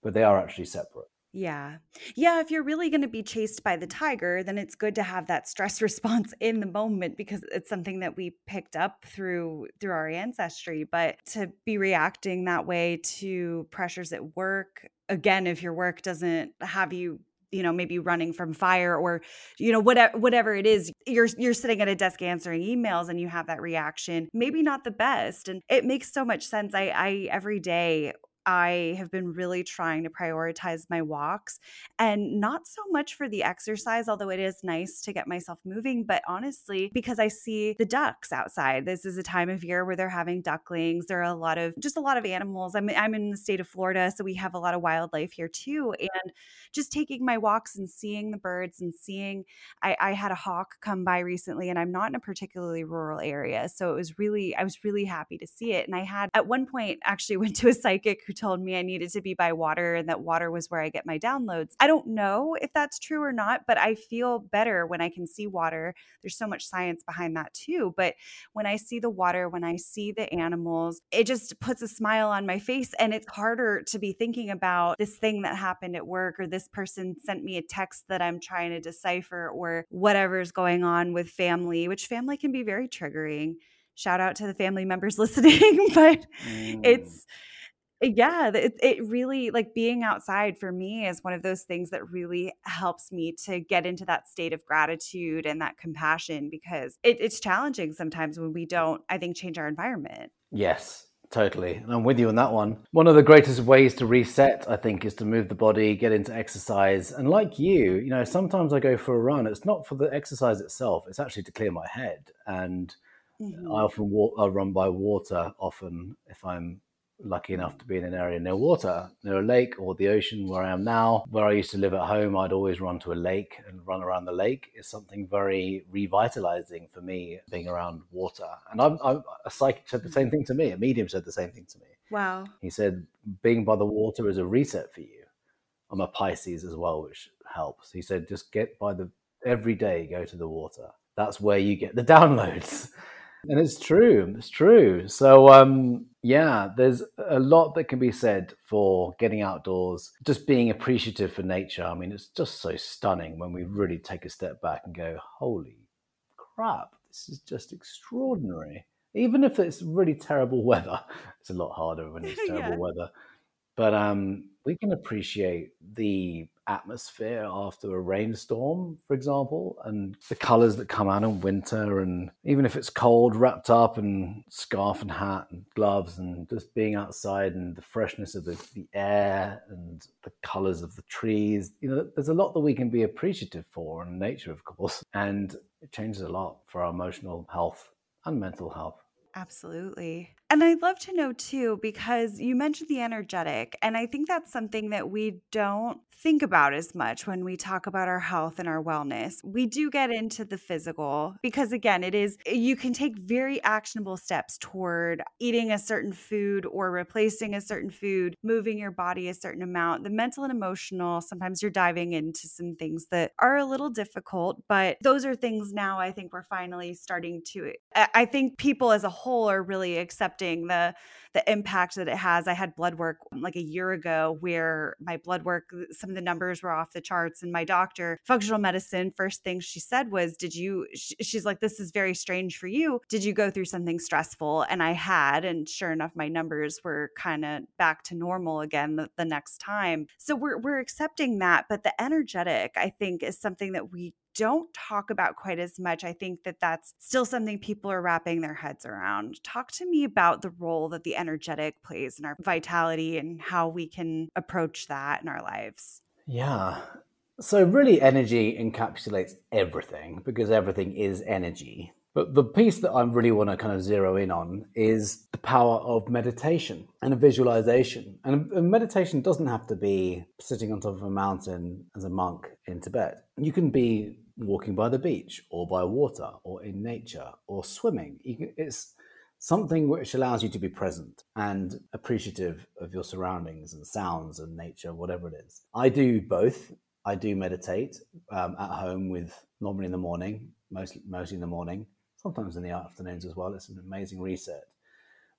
but they are actually separate. Yeah. If you're really going to be chased by the tiger, then it's good to have that stress response in the moment, because it's something that we picked up through our ancestry. But to be reacting that way to pressures at work, again, if your work doesn't have you, maybe running from fire or, whatever it is, you're sitting at a desk answering emails and you have that reaction, maybe not the best. And it makes so much sense. I every day, I have been really trying to prioritize my walks, and not so much for the exercise, although it is nice to get myself moving, but honestly, because I see the ducks outside. This is a time of year where they're having ducklings. There are a lot of animals. I'm in the state of Florida, so we have a lot of wildlife here too. And just taking my walks and seeing the birds and I had a hawk come by recently, and I'm not in a particularly rural area. So I was really happy to see it. And I had at one point actually went to a psychic who told me I needed to be by water and that water was where I get my downloads. I don't know if that's true or not, but I feel better when I can see water. There's so much science behind that too. But when I see the water, when I see the animals, it just puts a smile on my face, and it's harder to be thinking about this thing that happened at work, or this person sent me a text that I'm trying to decipher, or whatever's going on with family, which family can be very triggering. Shout out to the family members listening, but it really, like, being outside for me is one of those things that really helps me to get into that state of gratitude and that compassion, because it's challenging sometimes when we don't, I think, change our environment. Yes, totally. And I'm with you on that one. One of the greatest ways to reset, I think, is to move the body, get into exercise. And like you, sometimes I go for a run. It's not for the exercise itself. It's actually to clear my head. And I run by water often if I'm lucky enough to be in an area near water, near a lake or the ocean where I am now. Where I used to live at home, I'd always run to a lake, and run around the lake is something very revitalizing for me, being around water. And a psychic said the same thing to me. A medium said the same thing to me. Wow. He said, being by the water is a reset for you. I'm a Pisces as well, which helps. He said, just every day, go to the water. That's where you get the downloads. And it's true. So, there's a lot that can be said for getting outdoors, just being appreciative for nature. I mean, it's just so stunning when we really take a step back and go, holy crap, this is just extraordinary. Even if it's really terrible weather, it's a lot harder when it's terrible weather. But we can appreciate the atmosphere after a rainstorm, for example, and the colors that come out in winter. And even if it's cold, wrapped up in scarf and hat and gloves, and just being outside and the freshness of the air and the colors of the trees. There's a lot that we can be appreciative for, in nature, of course. And it changes a lot for our emotional health and mental health. Absolutely. And I'd love to know too, because you mentioned the energetic, and I think that's something that we don't think about as much when we talk about our health and our wellness. We do get into the physical because, again, it is, you can take very actionable steps toward eating a certain food or replacing a certain food, moving your body a certain amount. The mental and emotional, sometimes you're diving into some things that are a little difficult, but those are things now I think we're finally starting to, I think people as a whole are really accepting the impact that it has. I had blood work like a year ago where my blood work, some of the numbers were off the charts, and my doctor, functional medicine, first thing she said was, she's like, this is very strange for you. Did you go through something stressful? And I had, and sure enough, my numbers were kind of back to normal again the next time. So we're accepting that, but the energetic, I think, is something that we don't talk about quite as much. I think that that's still something people are wrapping their heads around. Talk to me about the role that the energetic plays in our vitality and how we can approach that in our lives. Yeah. So really, energy encapsulates everything because everything is energy. But the piece that I really want to kind of zero in on is the power of meditation and visualization. And meditation doesn't have to be sitting on top of a mountain as a monk in Tibet. You can be walking by the beach or by water or in nature or swimming. It's something which allows you to be present and appreciative of your surroundings and sounds and nature, whatever it is. I do both. I do meditate at home, with normally in the morning, mostly in the morning. Sometimes in the afternoons as well. It's an amazing reset.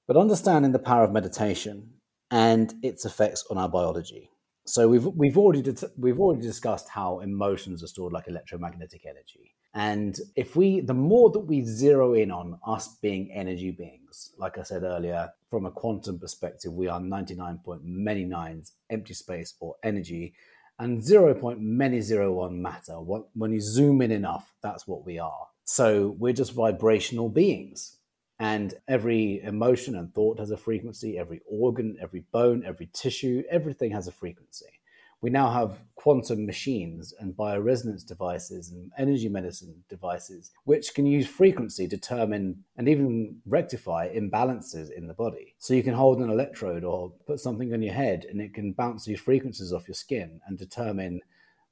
But understanding the power of meditation and its effects on our biology. So we've already discussed how emotions are stored like electromagnetic energy. And the more that we zero in on us being energy beings, like I said earlier, from a quantum perspective, we are 99.999 empty space or energy, and 0.001 matter. When you zoom in enough, that's what we are. So we're just vibrational beings. And every emotion and thought has a frequency. Every organ, every bone, every tissue, everything has a frequency. We now have quantum machines and bioresonance devices and energy medicine devices, which can use frequency to determine and even rectify imbalances in the body. So you can hold an electrode or put something on your head, and it can bounce these frequencies off your skin and determine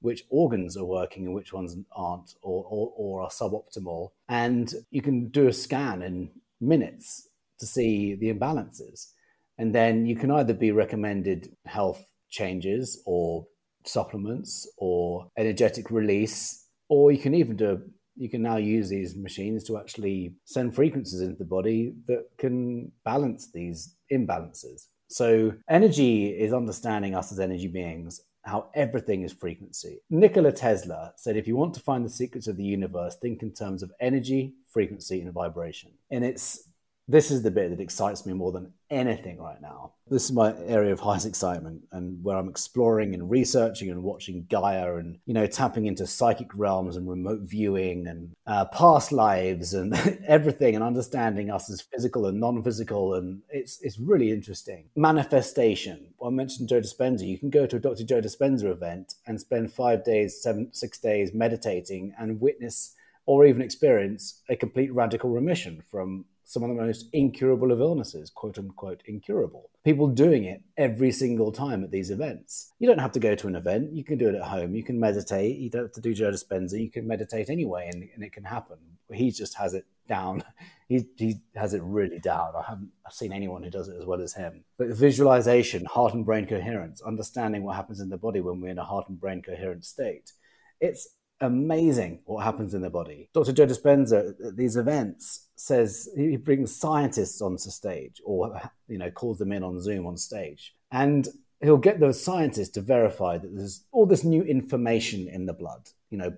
which organs are working and which ones aren't or are suboptimal. And you can do a scan in minutes to see the imbalances. And then you can either be recommended health changes or supplements or energetic release, or you can now use these machines to actually send frequencies into the body that can balance these imbalances. So energy is understanding us as energy beings, how everything is frequency. Nikola Tesla said, if you want to find the secrets of the universe, think in terms of energy, frequency, and vibration. And this is the bit that excites me more than anything right now. This is my area of highest excitement, and where I'm exploring and researching and watching Gaia and, tapping into psychic realms and remote viewing and past lives and everything, and understanding us as physical and non-physical. And it's really interesting. Manifestation. I mentioned Joe Dispenza. You can go to a Dr. Joe Dispenza event and spend 5 days, 6 days meditating and witness or even experience a complete radical remission from some of the most incurable of illnesses, quote unquote incurable. People doing it every single time at these events. You don't have to go to an event. You can do it at home. You can meditate. You don't have to do Joe Dispenza. You can meditate anyway, and it can happen. He just has it down. He has it really down. I've seen anyone who does it as well as him. But visualization, heart and brain coherence, understanding what happens in the body when we're in a heart and brain coherent state. It's amazing what happens in the body. Dr. Joe Dispenza at these events says he brings scientists onto stage, or calls them in on Zoom on stage, and he'll get those scientists to verify that there's all this new information in the blood.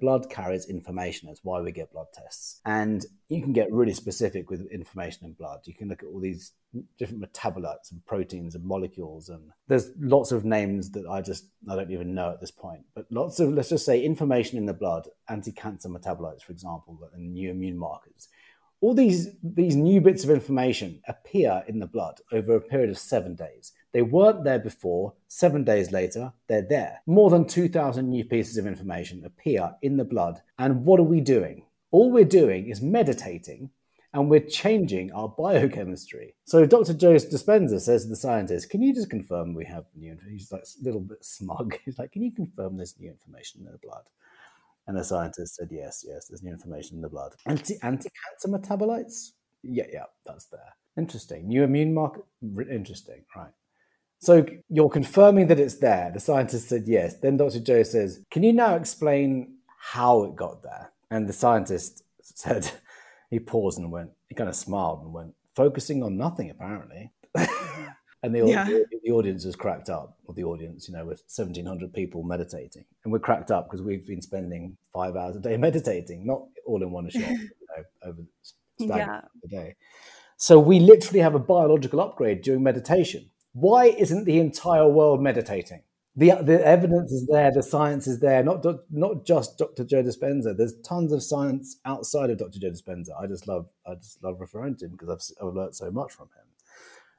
Blood carries information. That's why we get blood tests. And you can get really specific with information in blood. You can look at all these different metabolites and proteins and molecules. And there's lots of names that I don't even know at this point. But lots of, let's just say, information in the blood, anti-cancer metabolites, for example, and new immune markers. All these new bits of information appear in the blood over a period of 7 days. They weren't there before. 7 days later, they're there. More than 2,000 new pieces of information appear in the blood. And what are we doing? All we're doing is meditating and we're changing our biochemistry. So Dr. Joe Dispenza says to the scientist, can you just confirm we have new information? He's like a little bit smug. He's like, can you confirm there's new information in the blood? And the scientist said, yes, there's new information in the blood. Anti-cancer metabolites? Yeah, that's there. Interesting. New immune market? Interesting, right. So you're confirming that it's there. The scientist said yes. Then Dr. Joe says, can you now explain how it got there? And the scientist said, he paused and went, he kind of smiled and went, focusing on nothing, apparently. And the audience was cracked up. Well, the audience, you know, with 1,700 people meditating. And we're cracked up because we've been spending 5 hours a day meditating, not all in one shot, over the day. So we literally have a biological upgrade during meditation. Why isn't the entire world meditating? The evidence is there, the science is there, not just Dr. Joe Dispenza. There's tons of science outside of Dr. Joe Dispenza. I just love referring to him because I've learned so much from him.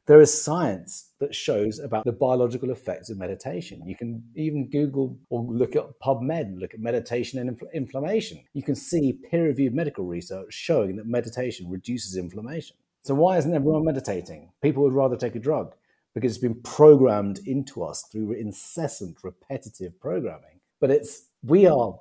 There is science that shows about the biological effects of meditation. You can even Google or look at PubMed, look at meditation and inflammation. You can see peer-reviewed medical research showing that meditation reduces inflammation. So why isn't everyone meditating? People would rather take a drug, because it's been programmed into us through incessant, repetitive programming. But we are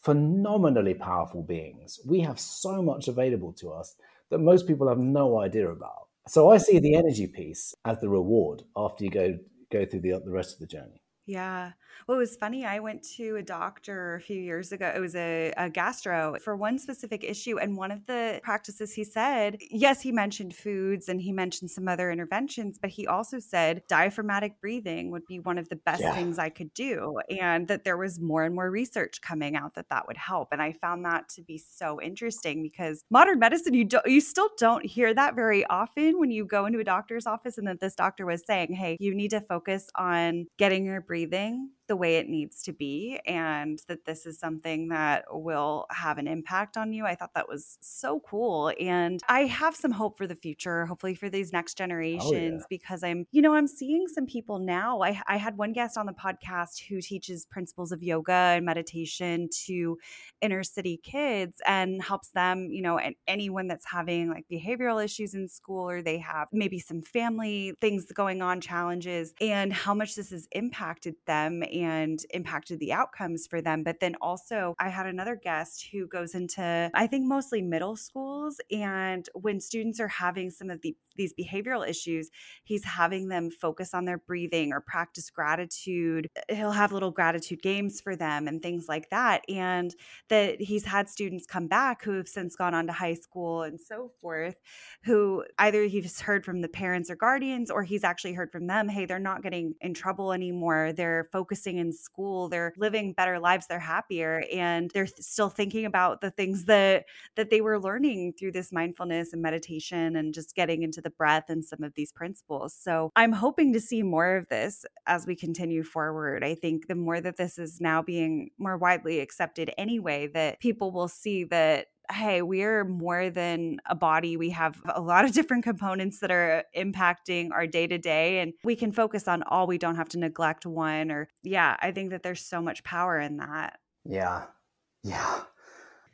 phenomenally powerful beings. We have so much available to us that most people have no idea about. So I see the energy piece as the reward after you go through the rest of the journey. Yeah. Well, it was funny. I went to a doctor a few years ago. It was a gastro for one specific issue. And one of the practices he said, yes, he mentioned foods and he mentioned some other interventions, but he also said diaphragmatic breathing would be one of the best things I could do. And that there was more and more research coming out that would help. And I found that to be so interesting because modern medicine, you still don't hear that very often when you go into a doctor's office. And that this doctor was saying, hey, you need to focus on getting your breathing the way it needs to be, and that this is something that will have an impact on you. I thought that was so cool. And I have some hope for the future, hopefully for these next generations, because I'm seeing some people now. I had one guest on the podcast who teaches principles of yoga and meditation to inner city kids and helps them, and anyone that's having like behavioral issues in school, or they have maybe some family things going on, challenges, and how much this has impacted them and impacted the outcomes for them. But then also I had another guest who goes into, I think, mostly middle schools. And when students are having some of these behavioral issues, he's having them focus on their breathing or practice gratitude. He'll have little gratitude games for them and things like that. And that he's had students come back who have since gone on to high school and so forth, who either he's heard from the parents or guardians, or he's actually heard from them, hey, they're not getting in trouble anymore. They're focusing in school. They're living better lives. They're happier. And they're still thinking about the things that they were learning through this mindfulness and meditation and just getting into the breath and some of these principles. So I'm hoping to see more of this as we continue forward. I think the more that this is now being more widely accepted anyway, that people will see that, hey, we're more than a body. We have a lot of different components that are impacting our day to day, and we can focus on all. We don't have to neglect one. I think that there's so much power in that. Yeah.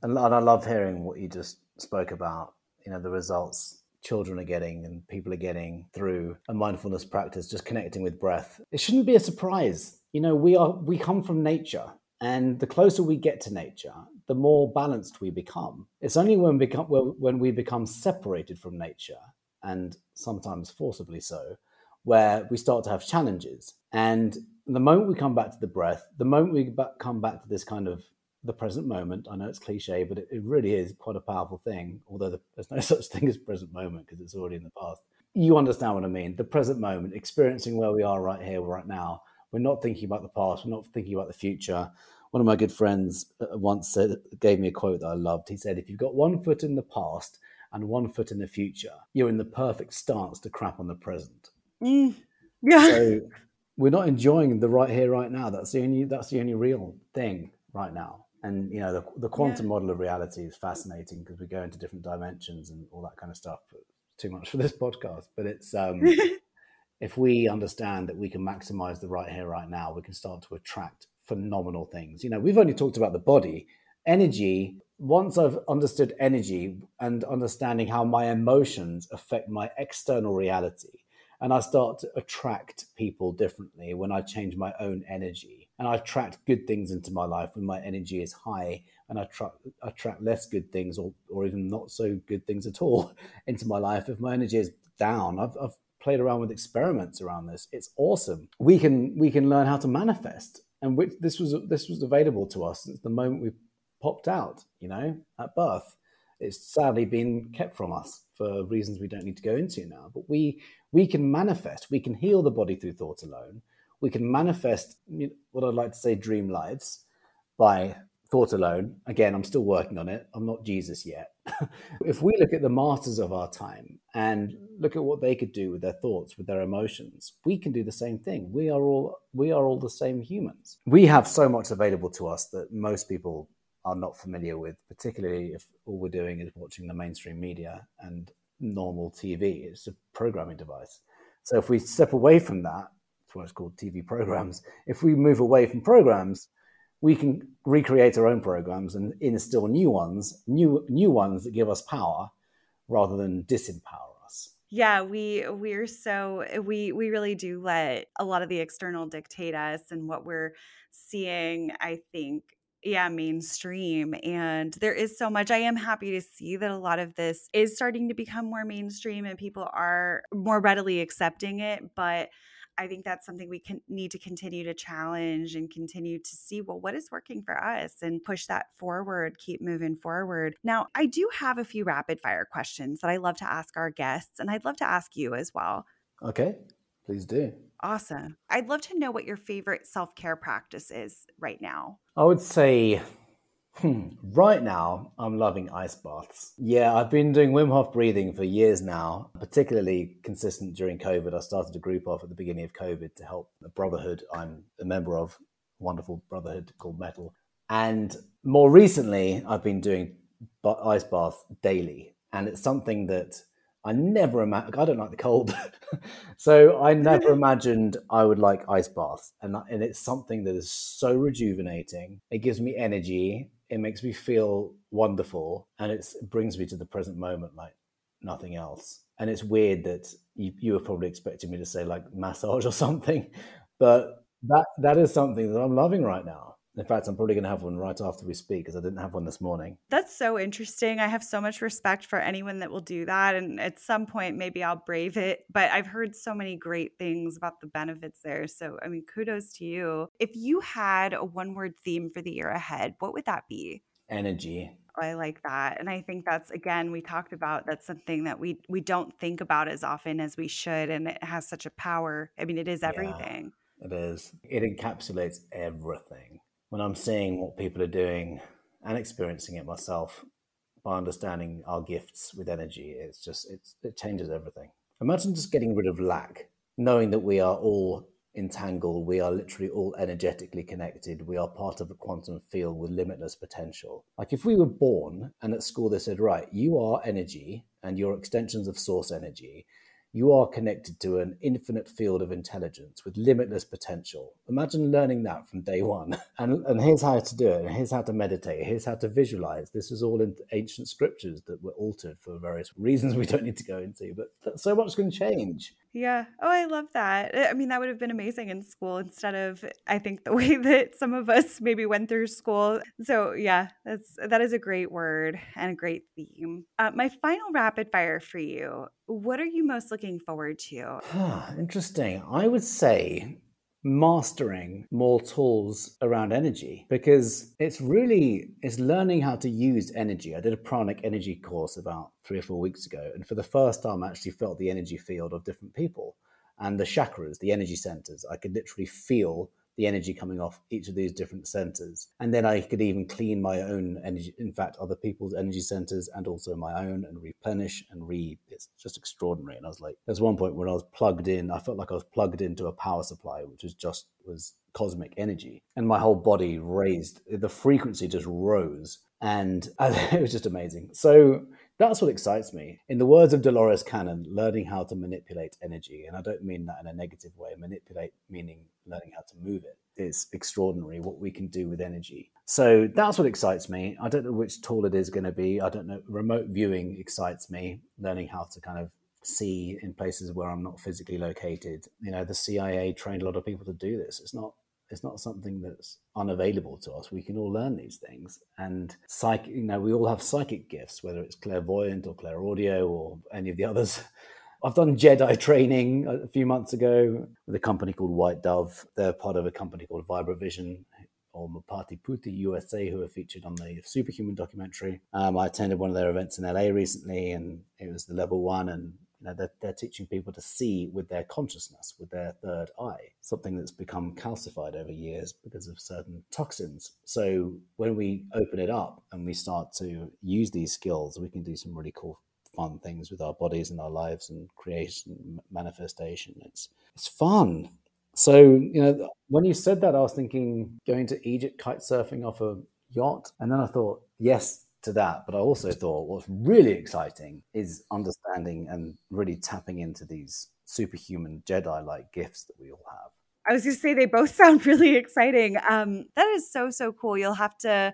And I love hearing what you just spoke about, the results children are getting and people are getting through a mindfulness practice, just connecting with breath. It shouldn't be a surprise. We come from nature. And the closer we get to nature, the more balanced we become. It's only when we become separated from nature, and sometimes forcibly so, where we start to have challenges. And the moment we come back to the breath, the moment we come back to this kind of the present moment, I know it's cliche, but it really is quite a powerful thing, although there's no such thing as present moment because it's already in the past. You understand what I mean. The present moment, experiencing where we are right here, right now. We're not thinking about the past. We're not thinking about the future. One of my good friends once gave me a quote that I loved. He said, if you've got one foot in the past and one foot in the future, you're in the perfect stance to crap on the present. Mm. Yeah. So we're not enjoying the right here, right now. That's the only real thing right now. And, the quantum model of reality is fascinating because we go into different dimensions and all that kind of stuff. Too much for this podcast, but it's... If we understand that we can maximize the right here, right now, we can start to attract phenomenal things. We've only talked about the body. energy, once I've understood energy and understanding how my emotions affect my external reality, and I start to attract people differently when I change my own energy. And I attract good things into my life when my energy is high, and I attract less good things or even not so good things at all into my life if my energy is down. I've played around with experiments around this. It's awesome. We can learn how to manifest, and this was available to us since the moment we popped out, at birth. It's sadly been kept from us for reasons we don't need to go into now. But we can manifest. We can heal the body through thought alone. We can manifest what I'd like to say dream lives by thought alone. Again, I'm still working on it. I'm not Jesus yet. If we look at the martyrs of our time and look at what they could do with their thoughts, with their emotions, we can do the same thing. We are all the same humans. We have so much available to us that most people are not familiar with, particularly if all we're doing is watching the mainstream media and normal TV. It's a programming device. So if we step away from that, that's why it's called TV programs. If we move away from programs, we can recreate our own programs and instill new ones that give us power rather than disempower us. Yeah, we really do let a lot of the external dictate us and what we're seeing, I think. Yeah, mainstream. And there is so much. I am happy to see that a lot of this is starting to become more mainstream and people are more readily accepting it. But I think that's something we need to continue to challenge and continue to see, well, what is working for us, and push that forward, keep moving forward. Now, I do have a few rapid fire questions that I love to ask our guests, and I'd love to ask you as well. Okay, please do. Awesome. I'd love to know what your favorite self-care practice is right now. I would say, right now, I'm loving ice baths. Yeah, I've been doing Wim Hof breathing for years now, particularly consistent during COVID. I started a group off at the beginning of COVID to help the brotherhood I'm a member of, a wonderful brotherhood called Metal. And more recently, I've been doing ice baths daily. And it's something that I never imagined. I don't like the cold, so I never imagined I would like ice baths, and it's something that is so rejuvenating. It gives me energy. It makes me feel wonderful, and it brings me to the present moment like nothing else. And it's weird that you were probably expecting me to say like massage or something, but that is something that I'm loving right now. In fact, I'm probably going to have one right after we speak because I didn't have one this morning. That's so interesting. I have so much respect for anyone that will do that. And at some point, maybe I'll brave it. But I've heard so many great things about the benefits there. So, kudos to you. If you had a one-word theme for the year ahead, what would that be? Energy. I like that. And I think that's, again, we talked about, that's something that we don't think about as often as we should. And it has such a power. It is everything. Yeah, it is. It encapsulates everything. When I'm seeing what people are doing and experiencing it myself by understanding our gifts with energy, it changes everything. Imagine just getting rid of lack, knowing that we are all entangled. We are literally all energetically connected. We are part of a quantum field with limitless potential. Like if we were born and at school they said, right, you are energy and you're extensions of source energy. You are connected to an infinite field of intelligence with limitless potential. Imagine learning that from day one. And here's how to do it. And here's how to meditate. Here's how to visualize. This is all in ancient scriptures that were altered for various reasons we don't need to go into. But so much can change. Yeah. Oh, I love that. That would have been amazing in school instead of, I think, the way that some of us maybe went through school. So yeah, that is a great word and a great theme. My final rapid fire for you. What are you most looking forward to? Interesting. I would say mastering more tools around energy, because it's learning how to use energy. I did a pranic energy course about 3 or 4 weeks ago, and for the first time I actually felt the energy field of different people and the chakras, the energy centers. I could literally feel the energy coming off each of these different centers, and then I could even clean my own energy, in fact other people's energy centers and also my own, and replenish and it's just extraordinary. And I was like, there's one point when I was plugged in, I felt like I was plugged into a power supply which was cosmic energy, and my whole body raised, the frequency just rose, and it was just amazing. So That's what excites me. In the words of Dolores Cannon, learning how to manipulate energy. And I don't mean that in a negative way. Manipulate meaning learning how to move it. It's extraordinary what we can do with energy. So that's what excites me. I don't know which tool it is going to be. I don't know. Remote viewing excites me. Learning how to kind of see in places where I'm not physically located. You know, the CIA trained a lot of people to do this. It's not something that's unavailable to us. We can all learn these things. And psychic, you know, we all have psychic gifts, whether it's clairvoyant or clairaudio or any of the others. I've done Jedi training a few months ago with a company called White Dove. They're part of a company called VibraVision or Mepati Puti USA, who are featured on the Superhuman documentary. I attended one of their events in LA recently, and it was the level one, and you know, they're teaching people to see with their consciousness, with their third eye, something that's become calcified over years because of certain toxins. So when we open it up and we start to use these skills, we can do some really cool, fun things with our bodies and our lives and creation, manifestation. It's fun. So, you know, when you said that, I was thinking going to Egypt, kite surfing off a yacht. And then I thought, yes, to that. But I also thought what's really exciting is understanding and really tapping into these superhuman Jedi-like gifts that we all have. I was going to say they both sound really exciting. That is so cool. We'll have to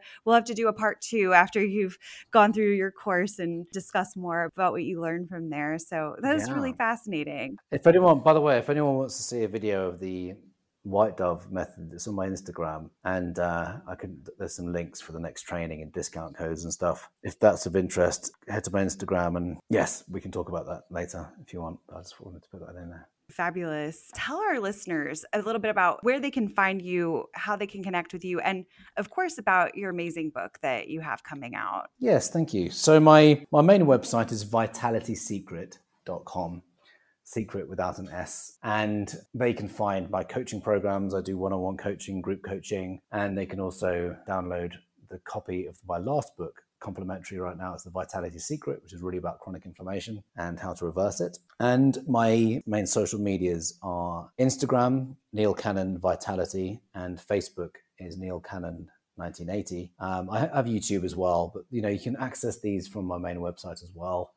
do a part two after you've gone through your course and discuss more about what you learned from there. So that is really fascinating. If anyone wants to see a video of the White Dove method, it's on my Instagram, and there's some links for the next training and discount codes and stuff. If that's of interest, head to my Instagram, and yes, we can talk about that later if you want. I just wanted to put that in there. Fabulous. Tell our listeners a little bit about where they can find you, how they can connect with you, and of course about your amazing book that you have coming out. Yes, thank you. So my main website is vitalitysecret.com. Secret without an S. And they can find my coaching programs. I do one-on-one coaching, group coaching, and they can also download the copy of my last book, complimentary right now. It's The Vitality Secret, which is really about chronic inflammation and how to reverse it. And my main social medias are Instagram, Neil Cannon Vitality, and Facebook is Neil Cannon 1980. I have YouTube as well, but you know, you can access these from my main website as well.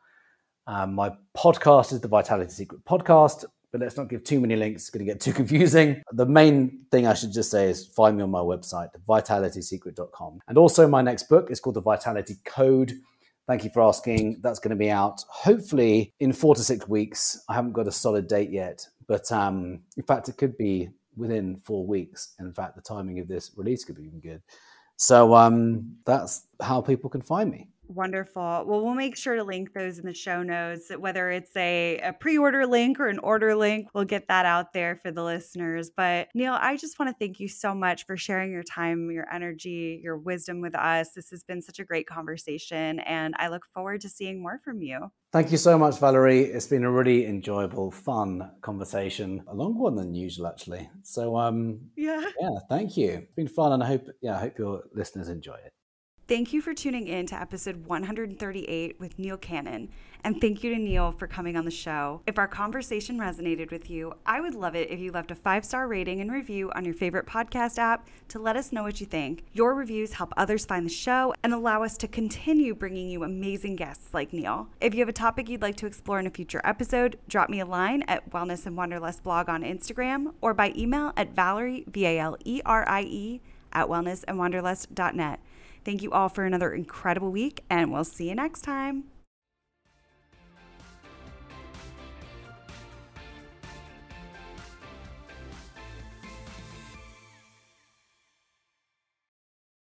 My podcast is The Vitality Secret Podcast, but let's not give too many links. It's going to get too confusing. The main thing I should just say is find me on my website, vitalitysecret.com. And also my next book is called The Vitality Code. Thank you for asking. That's going to be out hopefully in 4 to 6 weeks. I haven't got a solid date yet, but in fact, it could be within 4 weeks. In fact, the timing of this release could be even good. So that's how people can find me. Wonderful. Well, we'll make sure to link those in the show notes, whether it's a pre-order link or an order link. We'll get that out there for the listeners. But Neil, I just want to thank you so much for sharing your time, your energy, your wisdom with us. This has been such a great conversation, and I look forward to seeing more from you. Thank you so much, Valerie. It's been a really enjoyable, fun conversation. A long one than usual, actually. So thank you. It's been fun, and I hope your listeners enjoy it. Thank you for tuning in to episode 138 with Neil Cannon, and thank you to Neil for coming on the show. If our conversation resonated with you, I would love it if you left a 5-star rating and review on your favorite podcast app to let us know what you think. Your reviews help others find the show and allow us to continue bringing you amazing guests like Neil. If you have a topic you'd like to explore in a future episode, drop me a line at WellnessAndWanderlustblog on Instagram or by email at Valerie, Valerie, @wellnessandwanderlust.net. Thank you all for another incredible week, and we'll see you next time.